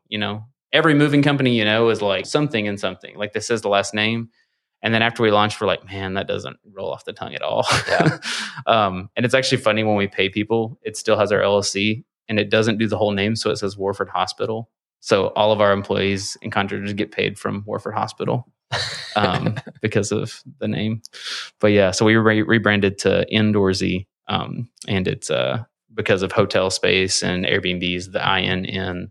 every moving company, is like something and something. Like this is the last name. And then after we launched, we're like, man, that doesn't roll off the tongue at all. Yeah. And it's actually funny when we pay people, it still has our LLC and it doesn't do the whole name. So it says Warford Hospital. So all of our employees and contractors get paid from Warford Hospital because of the name. But yeah, so we rebranded to Inndoorsy, and it's because of hotel space and Airbnbs, the INN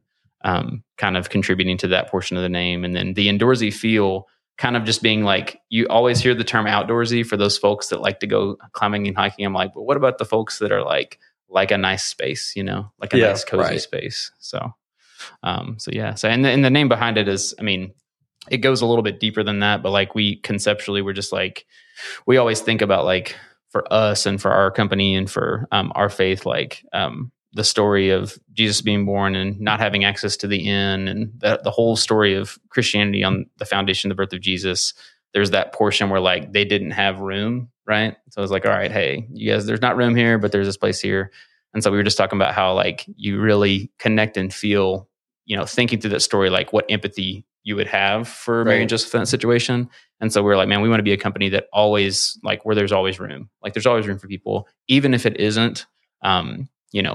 kind of contributing to that portion of the name. And then the Inndoorsy feel kind of just being like, you always hear the term outdoorsy for those folks that like to go climbing and hiking. I'm like, but what about the folks that are like a nice space, like a nice cozy space. So. And the name behind it is, it goes a little bit deeper than that, but like we conceptually, we're just like, we always think about like for us and for our company and for, our faith, like, the story of Jesus being born and not having access to the inn and the whole story of Christianity on the foundation of the birth of Jesus. There's that portion where like, they didn't have room. Right. So I was like, all right, hey, you guys, there's not room here, but there's this place here. And so we were just talking about how like you really connect and feel, thinking through that story, like what empathy you would have for Mary and Joseph in that situation. And so we're like, man, we want to be a company that always like where there's always room, like there's always room for people, even if it isn't,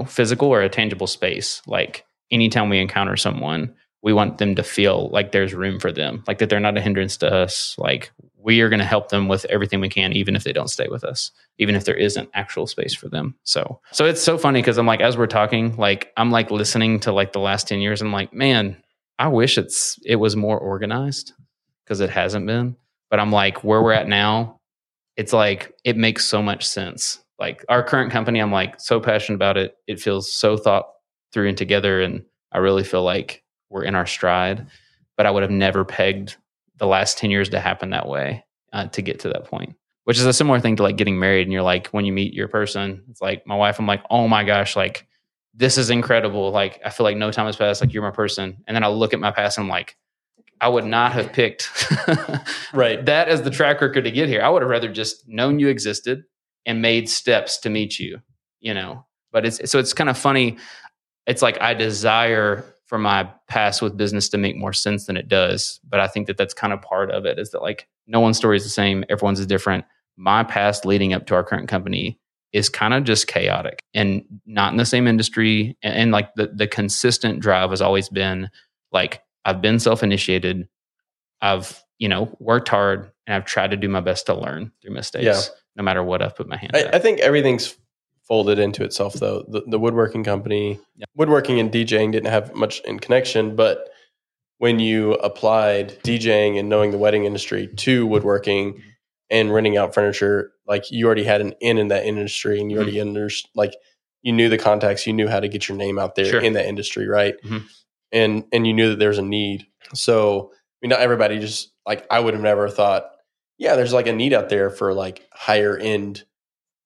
physical or a tangible space. Like anytime we encounter someone, we want them to feel like there's room for them, like that they're not a hindrance to us. Like we are going to help them with everything we can, even if they don't stay with us, even if there isn't actual space for them. So it's so funny because I'm like, as we're talking, like I'm like listening to like the last 10 years. I'm like, man, I wish it was more organized because it hasn't been. But I'm like, where we're at now, it's like it makes so much sense. Like our current company, I'm like so passionate about it. It feels so thought through and together, and I really feel like we're in our stride, but I would have never pegged the last 10 years to happen that way to get to that point, which is a similar thing to like getting married. And you're like, when you meet your person, it's like my wife, I'm like, oh my gosh, like this is incredible. Like, I feel like no time has passed. Like you're my person. And then I look at my past and I'm like, I would not have picked that as the track record to get here. I would have rather just known you existed and made steps to meet you, but it's kind of funny. It's like, I desire from my past with business to make more sense than it does. But I think that that's kind of part of it is that like no one's story is the same. Everyone's is different. My past leading up to our current company is kind of just chaotic and not in the same industry. And like the consistent drive has always been like, I've been self-initiated. I've, worked hard and I've tried to do my best to learn through mistakes, no matter what I've put my hand at. I think everything's folded into itself though. The woodworking company, woodworking and DJing didn't have much in connection, but when you applied DJing and knowing the wedding industry to woodworking and renting out furniture, like you already had an in that industry and you already understood, like you knew the contacts, you knew how to get your name out there in that industry. Right. Mm-hmm. And you knew that there's a need. So not everybody just like, I would have never thought, there's like a need out there for like higher end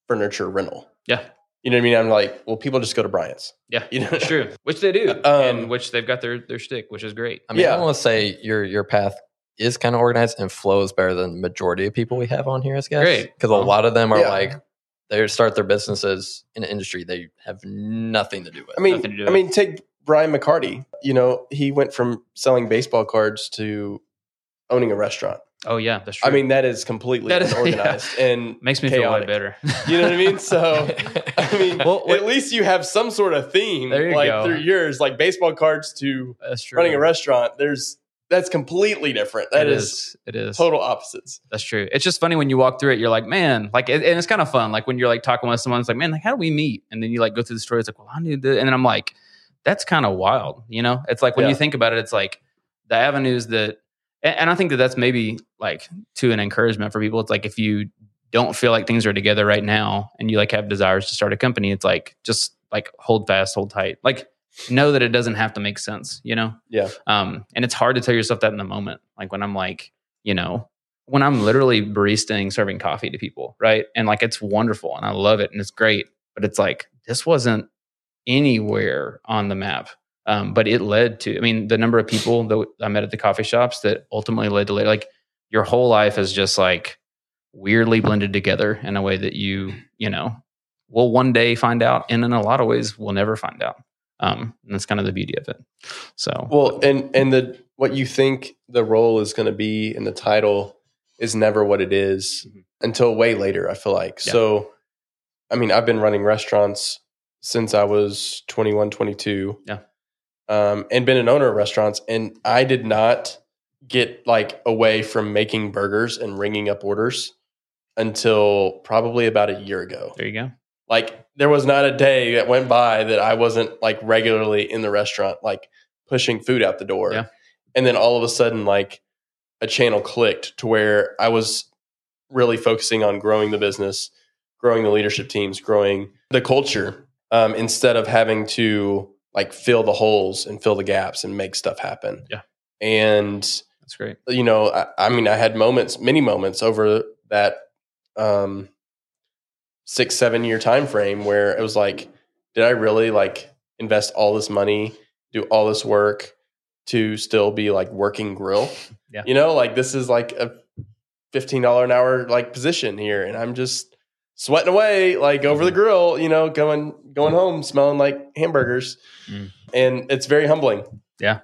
furniture rental. Yeah. You know what I mean? I'm like, well, people just go to Bryant's. Yeah. That's true. Which they do. And which they've got their shtick, which is great. I want to say your path is kind of organized and flows better than the majority of people we have on here as guests. Great. Because a lot of them are like, they start their businesses in an industry they have nothing to do with. Take Brian McCarty. He went from selling baseball cards to owning a restaurant. Oh yeah, that's true. I mean, that is completely unorganized and makes me chaotic. Feel way better. You know what I mean? So, I mean, well, at least you have some sort of theme through yours, like baseball cards to running a restaurant. That's completely different. It is total opposites. That's true. It's just funny when you walk through it, you're like, man, like, and it's kind of fun. Like when you're like talking with someone, it's like, man, like how do we meet? And then you like go through the story. It's like, well, I knew this. And then I'm like, that's kind of wild. You know, it's like when you think about it, it's like the avenues that, and I think that that's maybe like to an encouragement for people. It's like, if you don't feel like things are together right now and you like have desires to start a company, it's like, just like hold fast, hold tight. Like know that it doesn't have to make sense, you know? Yeah. And it's hard to tell yourself that in the moment. Like when I'm like, you know, when I'm literally baristaing, serving coffee to people, right? And like, it's wonderful and I love it and it's great, but it's like, this wasn't anywhere on the map. But it led to, I mean, the number of people that I met at the coffee shops that ultimately led to later, like your whole life is just like weirdly blended together in a way that you know, will one day find out. And in a lot of ways we'll never find out. And that's kind of the beauty of it. So, well, and what you think the role is going to be in the title is never what it is until way later, I feel like. Yeah. So, I mean, I've been running restaurants since I was 21, 22. Yeah. And been an owner of restaurants, and I did not get like away from making burgers and ringing up orders until probably about a year ago. There you go. Like there was not a day that went by that I wasn't like regularly in the restaurant, like pushing food out the door. Yeah. And then all of a sudden, like a channel clicked to where I was really focusing on growing the business, growing the leadership teams, growing the culture, instead of having to like fill the holes and fill the gaps and make stuff happen. Yeah. And that's great. You know, I mean, I had moments, many moments over that 6-7 year time frame where it was like, did I really like invest all this money, do all this work to still be like working grill? Yeah. You know, like this is like a $15 an hour like position here. And I'm just sweating away like over the grill, you know, going home smelling like hamburgers. Mm. And it's very humbling. Yeah.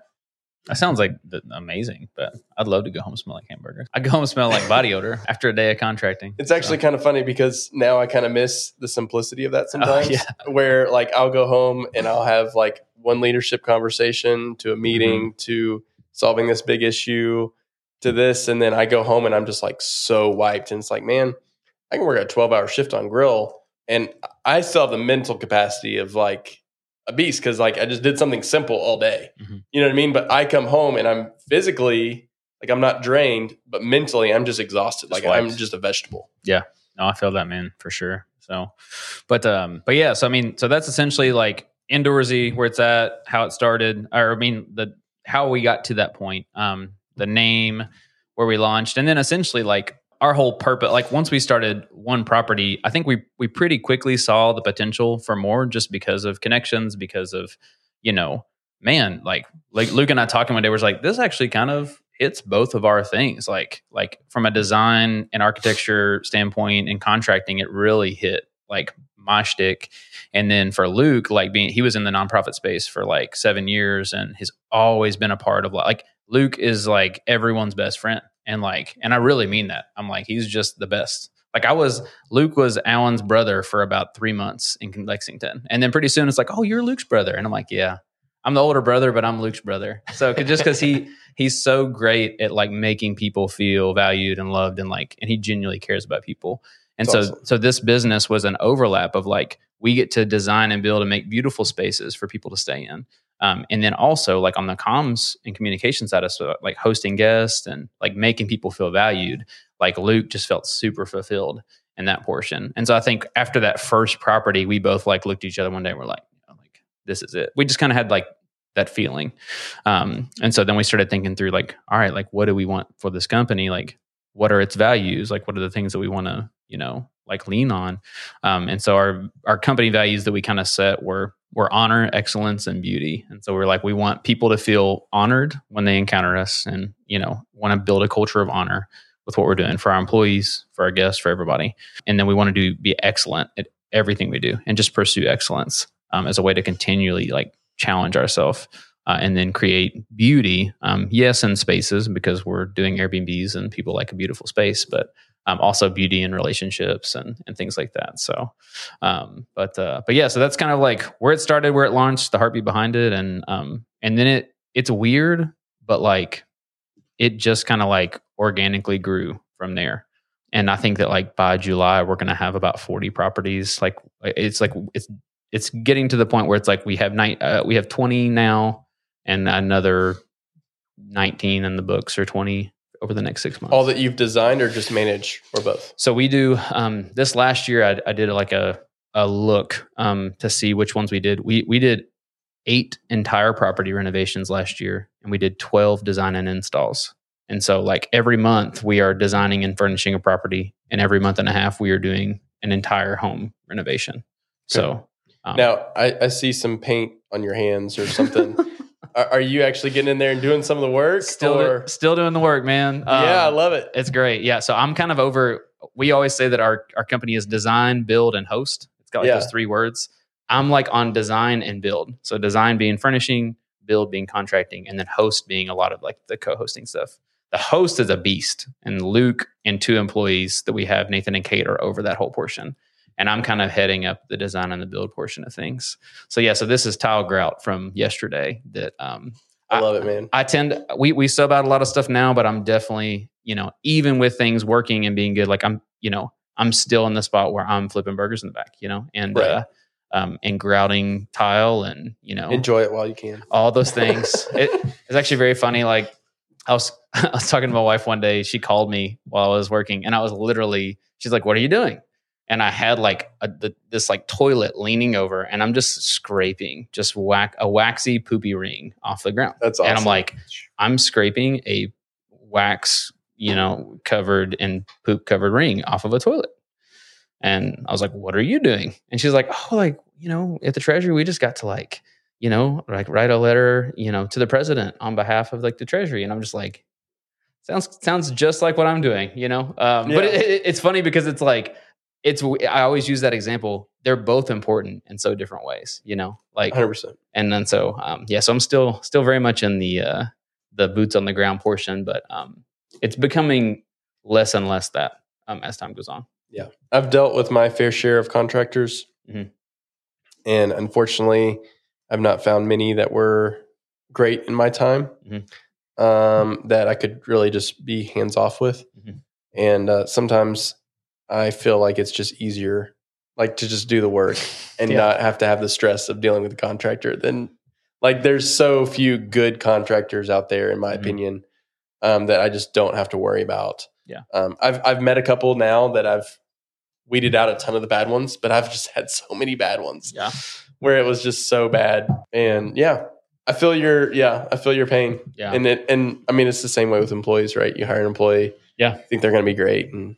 That sounds like amazing, but I'd love to go home and smell like hamburgers. I go home and smell like body odor after a day of contracting. It's actually kind of funny because now I kind of miss the simplicity of that sometimes where like I'll go home and I'll have like one leadership conversation to a meeting to solving this big issue to this. And then I go home and I'm just like so wiped. And it's like, man, I can work a 12-hour shift on grill. And I still have the mental capacity of like a beast because like I just did something simple all day. Mm-hmm. You know what I mean? But I come home and I'm physically like I'm not drained, but mentally I'm just exhausted. Just like wiped. I'm just a vegetable. Yeah. No, I feel that, man, for sure. So, but yeah, so I mean, so that's essentially like Inndoorsy, where it's at, how it started, or I mean, how we got to that point, the name, where we launched, and then essentially like our whole purpose, like once we started one property, I think we pretty quickly saw the potential for more just because of connections, because of, you know, man, like Luke and I talking one day was like, this actually kind of hits both of our things. Like from a design and architecture standpoint and contracting, it really hit like my shtick. And then for Luke, like he was in the nonprofit space for like 7 years and has always been a part of like Luke is like everyone's best friend. And like, and I really mean that. I'm like, he's just the best. Like Luke was Allen's brother for about 3 months in Lexington. And then pretty soon it's like, oh, you're Luke's brother. And I'm like, yeah, I'm the older brother, but I'm Luke's brother. So just cause he's so great at like making people feel valued and loved and like, and he genuinely cares about people. And that's so awesome. So this business was an overlap of like, we get to design and build and make beautiful spaces for people to stay in. And then also like on the comms and communication side of so like hosting guests and like making people feel valued, like Luke just felt super fulfilled in that portion. And so I think after that first property, we both like looked at each other one day and we're like, you know, like this is it. We just kind of had like that feeling. And so then we started thinking through like, all right, like what do we want for this company? Like what are its values? Like what are the things that we want to, you know, like lean on. And so our company values that we kind of set were honor, excellence, and beauty. And so we're like, we want people to feel honored when they encounter us and, you know, want to build a culture of honor with what we're doing for our employees, for our guests, for everybody. And then we want to be excellent at everything we do and just pursue excellence as a way to continually like challenge ourselves and then create beauty, yes, in spaces, because we're doing Airbnbs and people like a beautiful space, but also beauty and relationships and things like that. So, but yeah, so that's kind of like where it started, where it launched, the heartbeat behind it. And then it's weird, but like it just kind of like organically grew from there. And I think that like by July, we're going to have about 40 properties. It's getting to the point where it's like we have 20 now and another 19 in the books, or 20 over the next 6 months. All that you've designed or just manage, or both? So we do, this last year, I did like a look to see which ones we did. We did 8 entire property renovations last year, and we did 12 design and installs. And so like every month we are designing and furnishing a property, and every month and a half we are doing an entire home renovation. Okay. So now I see some paint on your hands or something. Are you actually getting in there and doing some of the work? Still doing the work, man. Yeah, I love it. It's great. Yeah. So I'm kind of over, we always say that our company is design, build, and host. It's got like those 3 words. I'm like on design and build. So design being furnishing, build being contracting, and then host being a lot of like the co-hosting stuff. The host is a beast, and Luke and 2 employees that we have, Nathan and Kate, are over that whole portion. And I'm kind of heading up the design and the build portion of things. So yeah, so this is tile grout from yesterday that I love it, man. I tend to, we sub out a lot of stuff now, but I'm definitely, even with things working and being good, like I'm still in the spot where I'm flipping burgers in the back, and right. And grouting tile and, enjoy it while you can. All those things. It's actually very funny. Like I was talking to my wife one day, she called me while I was working, and I was literally, she's like, "What are you doing?" And I had like this like toilet leaning over, and I'm just scraping a waxy poopy ring off the ground. That's awesome. And I'm like, I'm scraping a wax, covered and poop covered ring off of a toilet. And I was like, "What are you doing?" And she's like, "Oh, like, at the Treasury, we just got to like, like write a letter, to the president on behalf of like the Treasury." And I'm just like, sounds just like what I'm doing, Yeah. But it's funny because it's like, I always use that example. They're both important in so different ways, like 100%. And then so, so I'm still very much in the boots on the ground portion, but, it's becoming less and less that, as time goes on. Yeah. I've dealt with my fair share of contractors, mm-hmm. and unfortunately I've not found many that were great in my time, mm-hmm. That I could really just be hands off with. Mm-hmm. And, sometimes I feel like it's just easier, like to just do the work and not have to have the stress of dealing with the contractor. Then, like, there's so few good contractors out there, in my mm-hmm. opinion, that I just don't have to worry about. Yeah, I've met a couple now that I've weeded out a ton of the bad ones, but I've just had so many bad ones. Yeah, where it was just so bad, and I feel your pain. Yeah, and I mean, it's the same way with employees, right? You hire an employee, yeah, think they're going to be great, and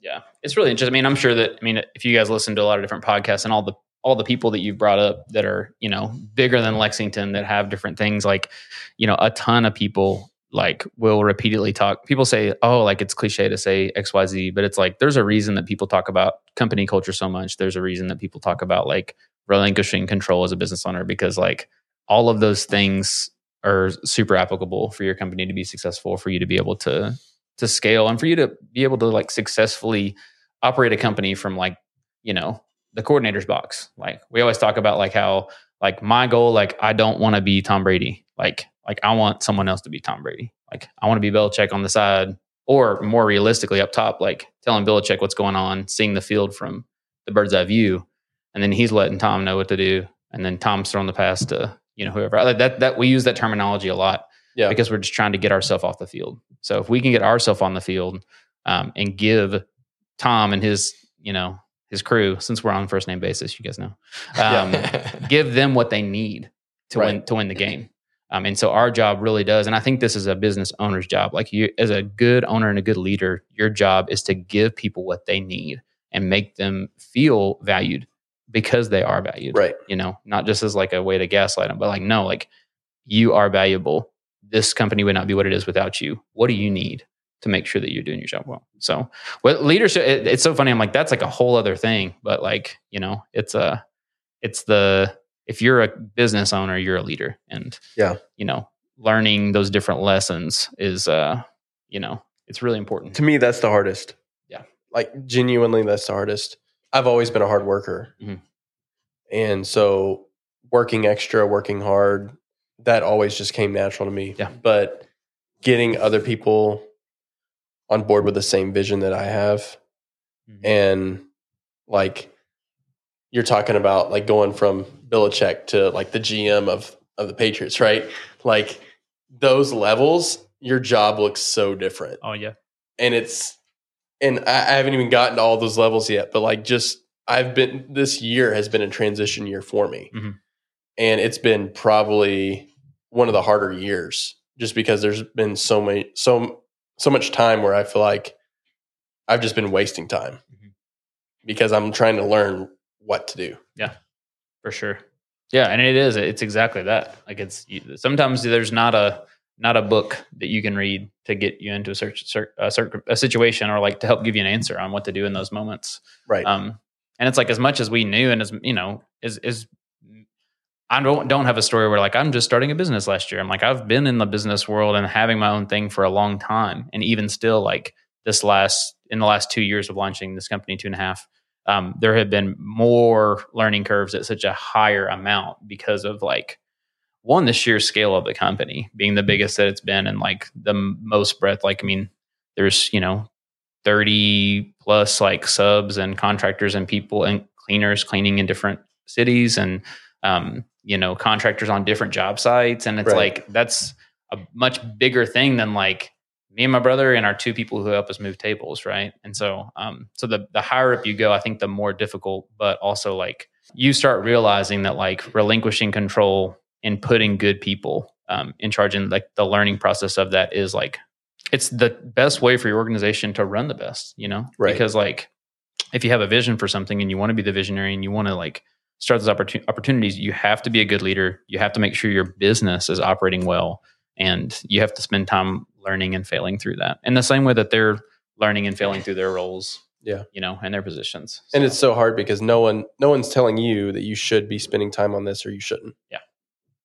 Yeah. It's really interesting. I mean, I'm sure that, if you guys listen to a lot of different podcasts and all the people that you've brought up that are, bigger than Lexington, that have different things, like, a ton of people like will repeatedly talk. People say, "Oh, like it's cliche to say XYZ," but it's like, there's a reason that people talk about company culture so much. There's a reason that people talk about like relinquishing control as a business owner, because like all of those things are super applicable for your company to be successful, for you to be able to scale, and for you to be able to like successfully operate a company from like, the coordinator's box. Like we always talk about like how, like my goal, like I don't want to be Tom Brady. Like I want someone else to be Tom Brady. Like I want to be Belichick on the side, or more realistically up top, like telling Belichick what's going on, seeing the field from the bird's eye view. And then he's letting Tom know what to do. And then Tom's throwing the pass to, whoever. Like that we use that terminology a lot. Yeah. Because we're just trying to get ourselves off the field. So if we can get ourselves on the field and give Tom and his, his crew, since we're on first name basis, you guys know, give them what they need to win the game. And so our job really does. And I think this is a business owner's job. Like you, as a good owner and a good leader, your job is to give people what they need and make them feel valued, because they are valued. Right. Not just as like a way to gaslight them, but like, no, like you are valuable. This company would not be what it is without you. What do you need to make sure that you're doing your job well? So leadership, it's so funny. I'm like, that's like a whole other thing, but like, it's if you're a business owner, you're a leader. And, you know, learning those different lessons is, you know, it's really important. To me, that's the hardest. Yeah. Like, genuinely, that's the hardest. I've always been a hard worker. Mm-hmm. And so working extra, working hard, that always just came natural to me. Yeah. But getting other people on board with the same vision that I have. Mm-hmm. And like, you're talking about like going from Belichick to like the GM of the Patriots, right? Like, those levels, your job looks so different. Oh yeah. And I haven't even gotten to all those levels yet, but like, just, this year has been a transition year for me. Mm-hmm. And it's been probably one of the harder years, just because there's been so much time where I feel like I've just been wasting time. Mm-hmm. Because I'm trying to learn what to do. Yeah, for sure. Yeah. And it's exactly that. Like, sometimes there's not a book that you can read to get you into a situation, or like to help give you an answer on what to do in those moments. Right. And it's like, as much as we knew, and as you know, I don't have a story where like, I'm just starting a business last year. I'm like, I've been in the business world and having my own thing for a long time. And even still, like in the last 2 years of launching this company, 2.5, there have been more learning curves at such a higher amount because of like, one, the sheer scale of the company being the biggest that it's been, and like the most breadth. Like, I mean, there's, you know, 30 plus like subs and contractors and people and cleaners cleaning in different cities, and, you know, contractors on different job sites. And it's like, that's a much bigger thing than like me and my brother and our two people who help us move tables. Right. And so, so the higher up you go, I think the more difficult, but also like you start realizing that like relinquishing control and putting good people in charge, and like the learning process of that is like, it's the best way for your organization to run the best, you know, right? Because like, if you have a vision for something and you want to be the visionary and you want to like start those opportunities, you have to be a good leader. You have to make sure your business is operating well, and you have to spend time learning and failing through that. In the same way that they're learning and failing through their roles, yeah, you know, and their positions. So. And it's so hard because no one's telling you that you should be spending time on this or you shouldn't. Yeah.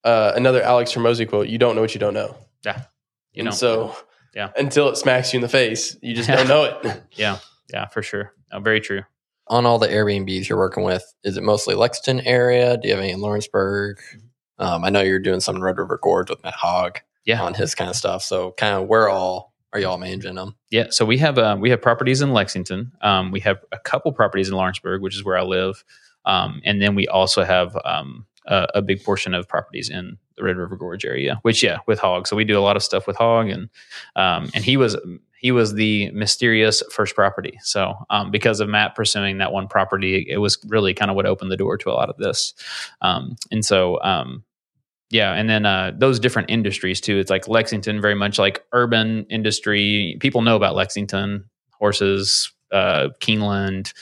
Another Alex Hormozi quote: "You don't know what you don't know." Yeah. You know. So yeah, until it smacks you in the face, you just don't know it. Yeah. Yeah, for sure. No, very true. On all the Airbnbs you're working with, is it mostly Lexington area? Do you have any in Lawrenceburg? I know you're doing some in Red River Gorge with Matt Hogg on his kind of stuff. So kind of where all are y'all managing them? Yeah. So we have properties in Lexington. We have a couple properties in Lawrenceburg, which is where I live. And then we also have a big portion of properties in the Red River Gorge area, which, with Hogg. So we do a lot of stuff with Hogg, and he was the mysterious first property. So because of Matt pursuing that one property, it was really kind of what opened the door to a lot of this. And then those different industries too. It's like Lexington, very much like urban industry. People know about Lexington, horses, Keeneland,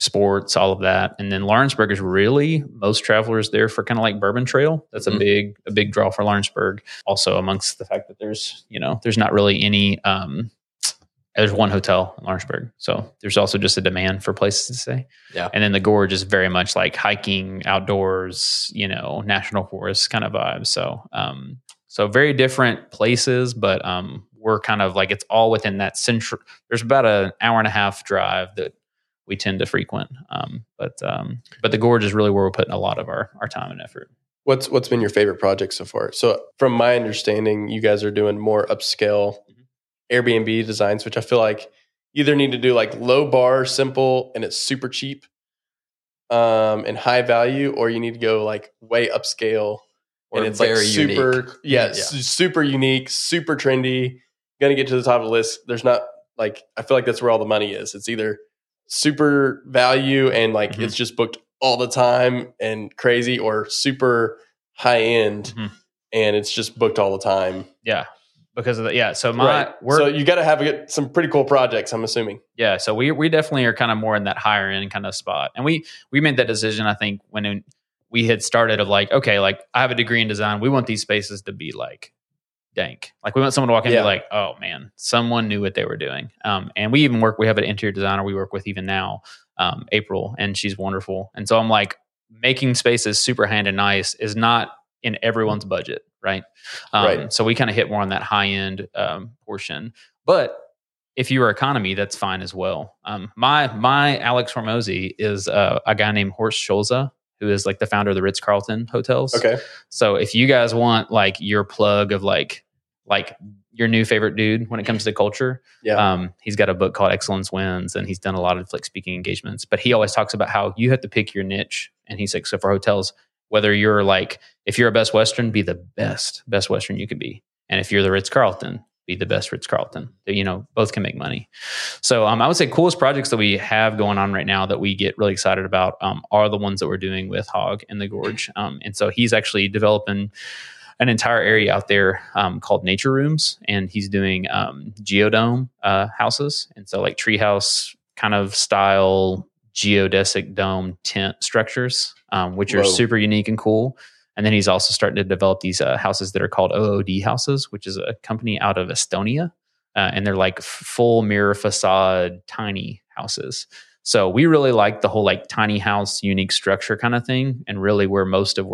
sports, all of that. And then Lawrenceburg is really most travelers there for kind of like Bourbon Trail. That's a big draw for Lawrenceburg. Also, amongst the fact that there's not really any, there's one hotel in Lawrenceburg. So there's also just a demand for places to stay. Yeah. And then the Gorge is very much like hiking, outdoors, you know, national forest kind of vibe. So, so very different places, but, we're kind of like, it's all within that central, there's about an hour and a half drive that we tend to frequent. But the Gorge is really where we're putting a lot of our time and effort. What's been your favorite project so far? So from my understanding, you guys are doing more upscale Airbnb designs, which I feel like you either need to do like low bar, simple, and it's super cheap and high value, or you need to go like way upscale and it's very like super unique. Super unique, super trendy. Gonna get to the top of the list. There's not like, I feel like that's where all the money is. It's either super value and like it's just booked all the time and crazy, or super high end and it's just booked all the time. Yeah. Because of that. Yeah. So so you got to have some pretty cool projects, I'm assuming. Yeah. So we definitely are kind of more in that higher end kind of spot. And we made that decision, I think, when we had started of like, okay, like I have a degree in design. We want these spaces to be like dank. Like we want someone to walk in and be like, oh man, someone knew what they were doing. And we have an interior designer we work with even now, April, and she's wonderful. And so I'm like, making spaces super hand and nice is not in everyone's budget, right? Right. So we kind of hit more on that high end portion. But if you're economy, that's fine as well. My Alex Hormozi is a guy named Horst Schulze, who is like the founder of the Ritz-Carlton hotels. Okay. So if you guys want like your plug of like your new favorite dude when it comes to culture, he's got a book called Excellence Wins, and he's done a lot of like speaking engagements. But he always talks about how you have to pick your niche, and he's like, so for hotels, whether you're like, if you're a Best Western, be the best Western you could be, and if you're the Ritz-Carlton, be the best Ritz-Carlton. You know, both can make money. So I would say coolest projects that we have going on right now that we get really excited about are the ones that we're doing with Hogg and the Gorge. And so he's actually developing an entire area out there called Nature Rooms, and he's doing geodome houses. And so like treehouse kind of style geodesic dome tent structures, which are super unique and cool. And then he's also starting to develop these houses that are called OOD houses, which is a company out of Estonia. And they're like full mirror facade, tiny houses. So we really like the whole like tiny house, unique structure kind of thing. And really where most of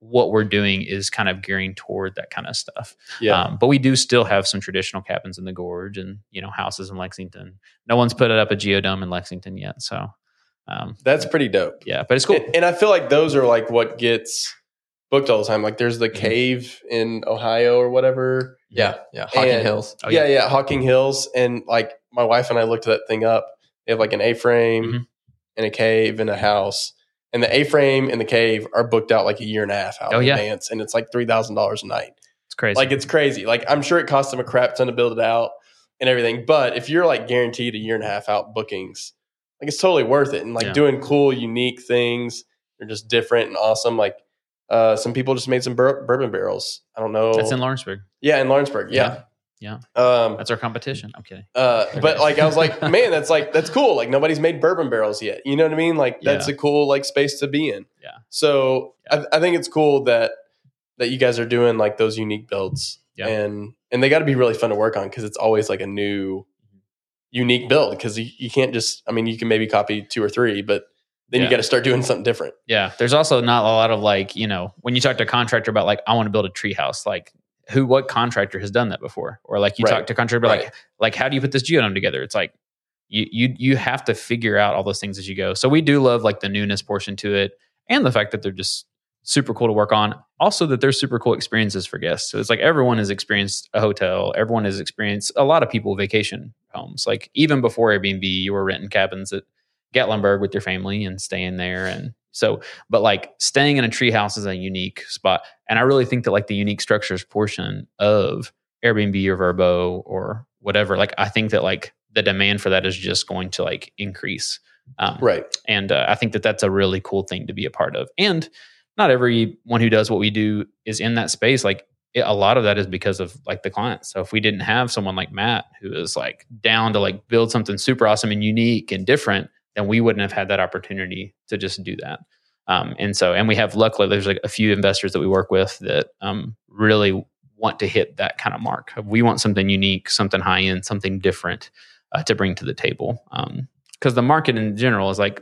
what we're doing is kind of gearing toward that kind of stuff. Yeah. But we do still have some traditional cabins in the Gorge and, you know, houses in Lexington. No one's put up a geodome in Lexington yet. So that's pretty dope. Yeah, but it's cool. And I feel like those are like what gets booked all the time. Like there's the cave in Ohio or whatever. Yeah. Yeah. Hocking Hills. Oh, yeah. Hocking Hills. And like my wife and I looked that thing up. They have like an A-frame and a cave and a house. And the A-frame and the cave are booked out like a year and a half out in advance. And it's like $3,000 a night. It's crazy. Like it's crazy. Like I'm sure it costs them a crap ton to build it out and everything. But if you're like guaranteed a year and a half out bookings, like it's totally worth it. And like doing cool, unique things that are just different and awesome. Like, some people just made some bourbon barrels. I don't know. That's in Lawrenceburg. Yeah, in Lawrenceburg. Yeah. That's our competition. Okay. But like, I was like, man, that's cool. Like nobody's made bourbon barrels yet. You know what I mean? Like that's a cool like space to be in. Yeah. So I think it's cool that you guys are doing like those unique builds and they got to be really fun to work on because it's always like a new unique build because you can't just, I mean, you can maybe copy two or three, but then you got to start doing something different. Yeah. There's also not a lot of like, you know, when you talk to a contractor about like, I want to build a tree house, like what contractor has done that before? Or like you talk to a contractor about like, how do you put this geodome together? It's like, you have to figure out all those things as you go. So we do love like the newness portion to it and the fact that they're just super cool to work on. Also that they're super cool experiences for guests. So it's like everyone has experienced a hotel. Everyone has experienced a lot of people vacation homes. Like even before Airbnb, you were renting cabins at Gatlinburg with your family and staying there. And so, but like staying in a treehouse is a unique spot. And I really think that like the unique structures portion of Airbnb or Vrbo or whatever, like I think that like the demand for that is just going to like increase. Right. And I think that that's a really cool thing to be a part of. And not everyone who does what we do is in that space. Like a lot of that is because of like the clients. So if we didn't have someone like Matt, who is like down to like build something super awesome and unique and different, then we wouldn't have had that opportunity to just do that. And we have, luckily, there's like a few investors that we work with that really want to hit that kind of mark. We want something unique, something high end, something different to bring to the table. Because the market in general is like,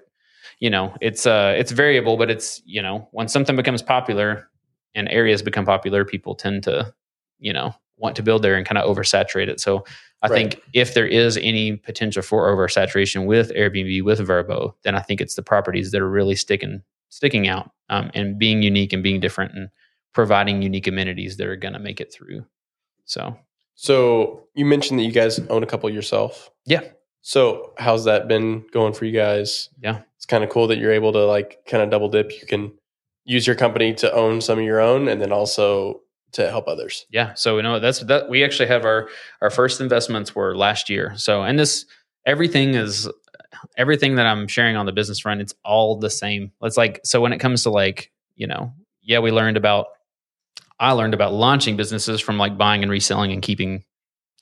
you know, it's variable, but it's, you know, when something becomes popular and areas become popular, people tend to, you know, want to build there and kind of oversaturate it. So I think if there is any potential for oversaturation with Airbnb, with Vrbo, then I think it's the properties that are really sticking out and being unique and being different and providing unique amenities that are going to make it through. So you mentioned that you guys own a couple yourself. Yeah. So how's that been going for you guys? Yeah. It's kind of cool that you're able to like kind of double dip. You can use your company to own some of your own and then also to help others. Yeah. So we know that we actually have our first investments were last year. So, and this, everything that I'm sharing on the business front, it's all the same. It's like, so when it comes to like, you know, I learned about launching businesses from like buying and reselling and keeping,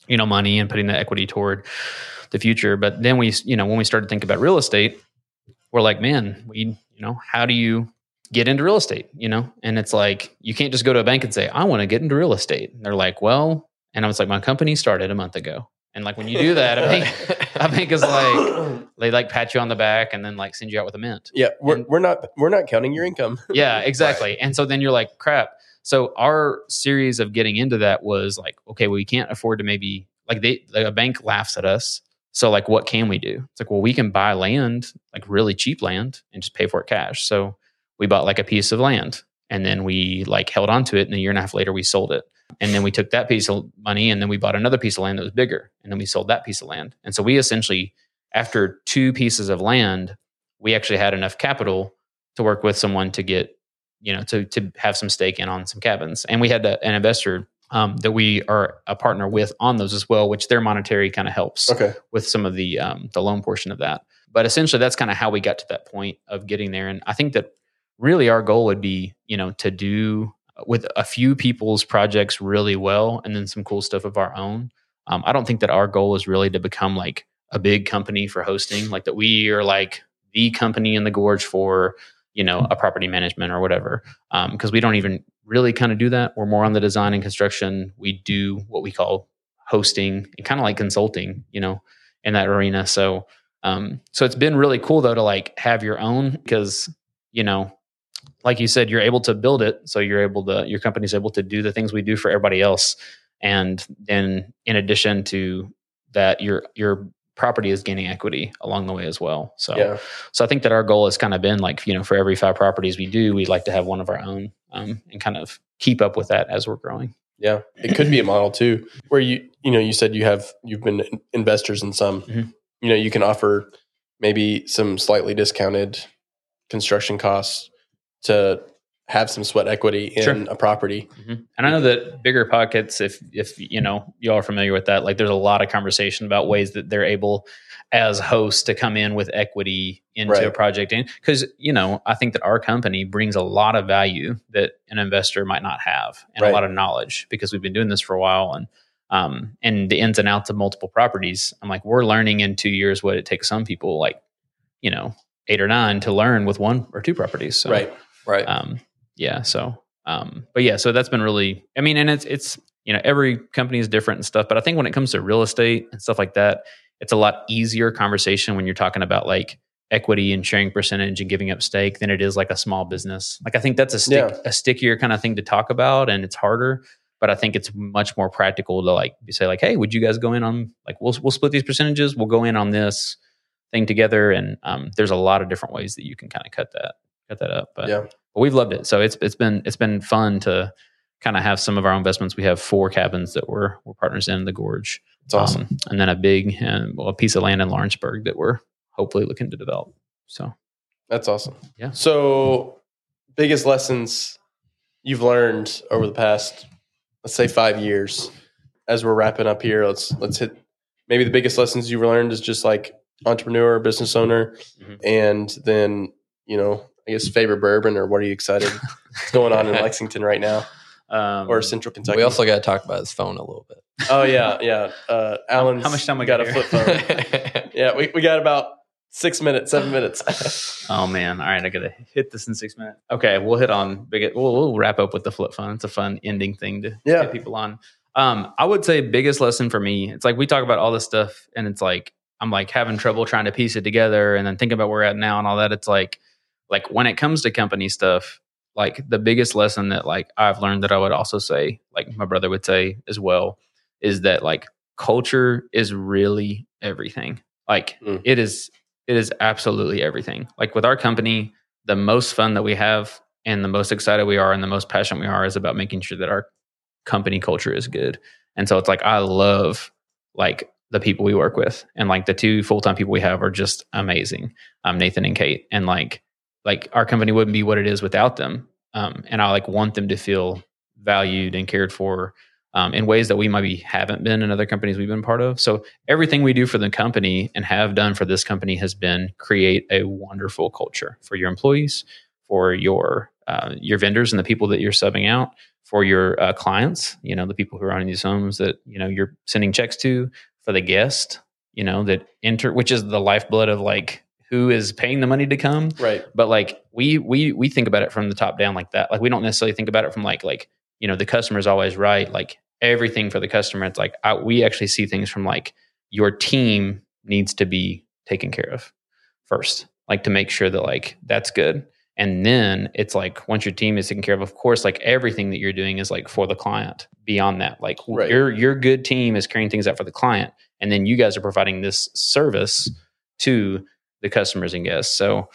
you know, money and putting the equity toward the future. But then we, you know, when we started thinking about real estate, we're like, man, how do you get into real estate, you know? And it's like, you can't just go to a bank and say, I want to get into real estate. And they're like, well, and I was like, my company started a month ago. And like when you do that, I think it's like they like pat you on the back and then like send you out with a mint. Yeah, we're not counting your income. Yeah, exactly. Right. And so then you're like, crap. So our series of getting into that was like, okay, well, we can't afford to maybe like a bank laughs at us. So like, what can we do? It's like, well, we can buy land, like really cheap land, and just pay for it cash. So we bought like a piece of land, and then we like held onto it, and a year and a half later we sold it. And then we took that piece of money and then we bought another piece of land that was bigger. And then we sold that piece of land. And so we essentially, after two pieces of land, we actually had enough capital to work with someone to get, you know, to have some stake in on some cabins. And we had an investor that we are a partner with on those as well, which their monetary kind of helps with some of the loan portion of that. But essentially that's kind of how we got to that point of getting there. And I think that really our goal would be, you know, to do with a few people's projects really well, and then some cool stuff of our own. I don't think that our goal is really to become like a big company for hosting, like that we are like the company in the gorge for, you know, a property management or whatever. Because we don't even really kind of do that. We're more on the design and construction. We do what we call hosting and kind of like consulting, you know, in that arena. So, so it's been really cool though, to like have your own, because, you know, like you said, you're able to build it. So your company's able to do the things we do for everybody else. And then in addition to that, your property is gaining equity along the way as well. So, So I think that our goal has kind of been like, you know, for every 5 properties we do, we'd like to have one of our own, and kind of keep up with that as we're growing. Yeah. It could be a model too, where you know, you said you've been investors in some, mm-hmm. you know, you can offer maybe some slightly discounted construction costs to have some sweat equity in a property. Mm-hmm. And I know that Bigger Pockets, if you know, you all are familiar with that, like there's a lot of conversation about ways that they're able as hosts to come in with equity into a project. And because, you know, I think that our company brings a lot of value that an investor might not have, and a lot of knowledge, because we've been doing this for a while, and the ins and outs of multiple properties. I'm like, we're learning in 2 years what it takes some people, like, you know, 8 or 9 to learn with 1 or 2 properties. So, right. So that's been really, I mean, and it's, you know, every company is different and stuff, but I think when it comes to real estate and stuff like that, it's a lot easier conversation when you're talking about like equity and sharing percentage and giving up stake than it is like a small business. Like, I think that's a stickier kind of thing to talk about, and it's harder, but I think it's much more practical to like, you say like, hey, would you guys go in on like, we'll split these percentages. We'll go in on this thing together. And, there's a lot of different ways that you can kind of cut that up, but we've loved it. So it's been fun to kind of have some of our investments. We have 4 cabins that we're partners in the gorge. It's awesome. And then a piece of land in Lawrenceburg that we're hopefully looking to develop. So that's awesome. Yeah. So biggest lessons you've learned over the past, let's say 5 years, as we're wrapping up here, let's hit maybe the biggest lessons you've learned is just like entrepreneur, business owner, mm-hmm. and then, you know, I guess favorite bourbon, or what are you excited? What's going on in Lexington right now, or Central Kentucky? We also got to talk about his phone a little bit. Oh yeah. Alan's how much time we got a flip phone? Yeah, we got about 6 minutes, 7 minutes. Oh man! All right, I gotta hit this in 6 minutes. Okay, we'll hit on big. We'll wrap up with the flip phone. It's a fun ending thing to get people on. I would say biggest lesson for me. It's like we talk about all this stuff, and it's like I'm like having trouble trying to piece it together, and then think about where we're at now and all that. It's like. Like when it comes to company stuff, like the biggest lesson that like I've learned that I would also say, like my brother would say as well, is that like culture is really everything. Like it is absolutely everything. Like with our company, the most fun that we have and the most excited we are and the most passionate we are is about making sure that our company culture is good. And so it's like, I love like the people we work with, and like the 2 full-time people we have are just amazing. Nathan and Kate. And like our company wouldn't be what it is without them. And I like want them to feel valued and cared for in ways that we maybe haven't been in other companies we've been part of. So everything we do for the company and have done for this company has been create a wonderful culture for your employees, for your vendors and the people that you're subbing out, for your clients, you know, the people who are owning these homes that, you know, you're sending checks to, for the guest, you know, that which is the lifeblood of like, who is paying the money to come. Right. But like we think about it from the top down like that. Like we don't necessarily think about it from like, you know, the customer's always right. Like everything for the customer. It's like, we actually see things from like your team needs to be taken care of first, like to make sure that like that's good. And then it's like, once your team is taken care of course, like everything that you're doing is like for the client beyond that. Like right. your good team is carrying things out for the client. And then you guys are providing this service to the customers and guests. So,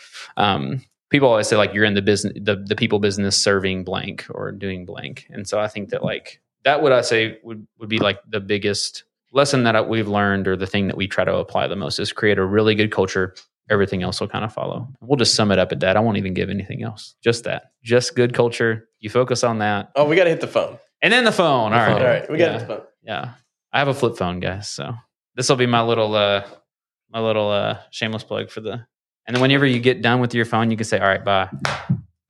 people always say like, you're in the business, the people business serving blank or doing blank. And so I think that like, that would I say would be like the biggest lesson that we've learned, or the thing that we try to apply the most, is create a really good culture. Everything else will kind of follow. We'll just sum it up at that. I won't even give anything else. Just that. Just good culture. You focus on that. Oh, we got to hit the phone. And then the phone. All right. All right. We got to hit the phone. Yeah. I have a flip phone, guys. So this will be my little shameless plug for the... And then whenever you get done with your phone, you can say, all right, bye.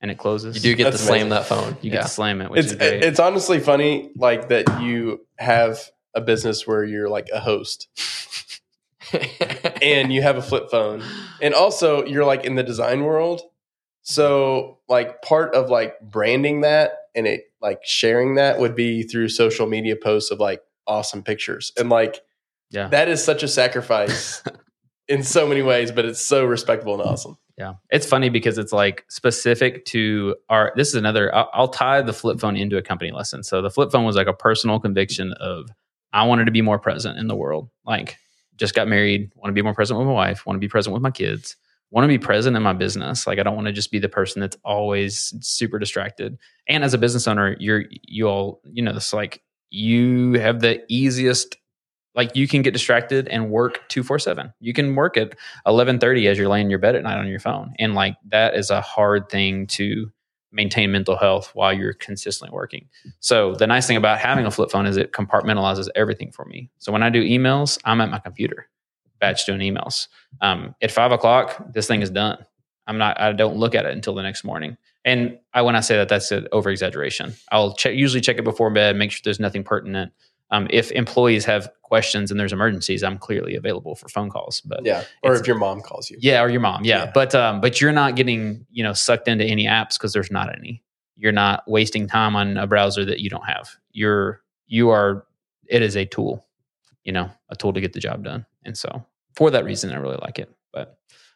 And it closes. You do get to slam that phone. You get to slam it, which is great. It's honestly funny like that you have a business where you're like a host. And you have a flip phone, and also you're like in the design world. So like part of like branding that and it like sharing that would be through social media posts of like awesome pictures. And like, yeah, that is such a sacrifice in so many ways, but it's so respectable and awesome. Yeah. It's funny because it's like specific to our, this is another, I'll tie the flip phone into a company lesson. So the flip phone was like a personal conviction of, I wanted to be more present in the world. Like, just got married, want to be more present with my wife, want to be present with my kids, want to be present in my business. Like, I don't want to just be the person that's always super distracted. And as a business owner, you know, it's like you have the easiest, like you can get distracted and work 24/7. You can work at 11:30 as you're laying in your bed at night on your phone. And like, that is a hard thing to maintain mental health while you're consistently working. So the nice thing about having a flip phone is it compartmentalizes everything for me. So when I do emails, I'm at my computer, batch doing emails. At 5:00, this thing is done. I don't look at it until the next morning. And when I say that, that's an over exaggeration. I'll usually check it before bed, make sure there's nothing pertinent. If employees have questions and there's emergencies, I'm clearly available for phone calls. But yeah, or if your mom calls you. Yeah, or your mom. Yeah. But you're not getting, you know, sucked into any apps because there's not any. You're not wasting time on a browser that you don't have. It is a tool, you know, a tool to get the job done. And so for that reason, I really like it.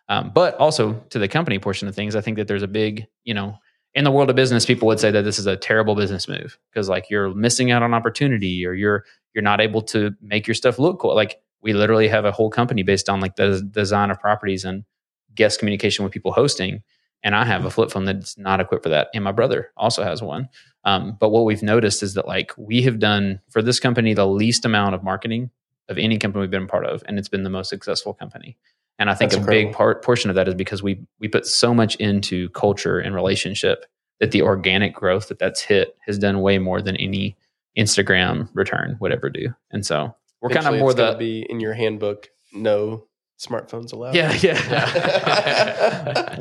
But also to the company portion of things, I think that there's a big, you know, in the world of business, people would say that this is a terrible business move because like you're missing out on opportunity, or you're not able to make your stuff look cool. Like we literally have a whole company based on like the design of properties and guest communication with people hosting. And I have a flip phone that's not equipped for that. And my brother also has one. But what we've noticed is that like we have done for this company the least amount of marketing of any company we've been a part of. And it's been the most successful company. And I think that's a incredible. Big portion of that is because we put so much into culture and relationship that the organic growth that's hit has done way more than any Instagram return would ever do. And so we're kind of more the... be in your handbook, no smartphones allowed. Yeah.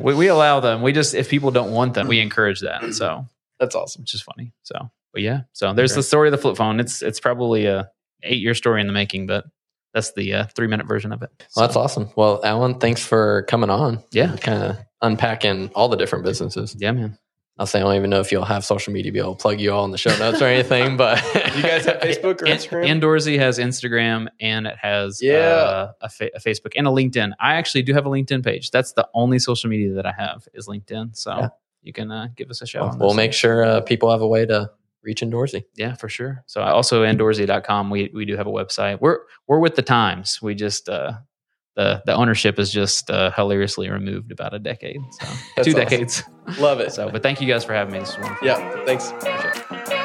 we allow them. We just, if people don't want them, we encourage that. So that's awesome. Which is funny. So, but yeah. So there's the story of the flip phone. It's probably a 8-year story in the making, but... That's the 3-minute version of it. So. Well, that's awesome. Well, Alan, thanks for coming on. Yeah. Kind of unpacking all the different businesses. Yeah, man. I'll say I don't even know if you'll have social media to be able to plug you all in the show notes or anything, but... You guys have Facebook or Instagram? Inndoorsy has Instagram, and it has a Facebook and a LinkedIn. I actually do have a LinkedIn page. That's the only social media that I have is LinkedIn. So you can give us a shout out. We'll make sure people have a way to... reach Inndoorsy. Yeah, for sure. So also Inndoorsy.com. We do have a website. We're with the times. We just, the ownership is just hilariously removed about a decade. So 2 decades. Love it. So, but thank you guys for having me. This is wonderful. Yeah, thanks.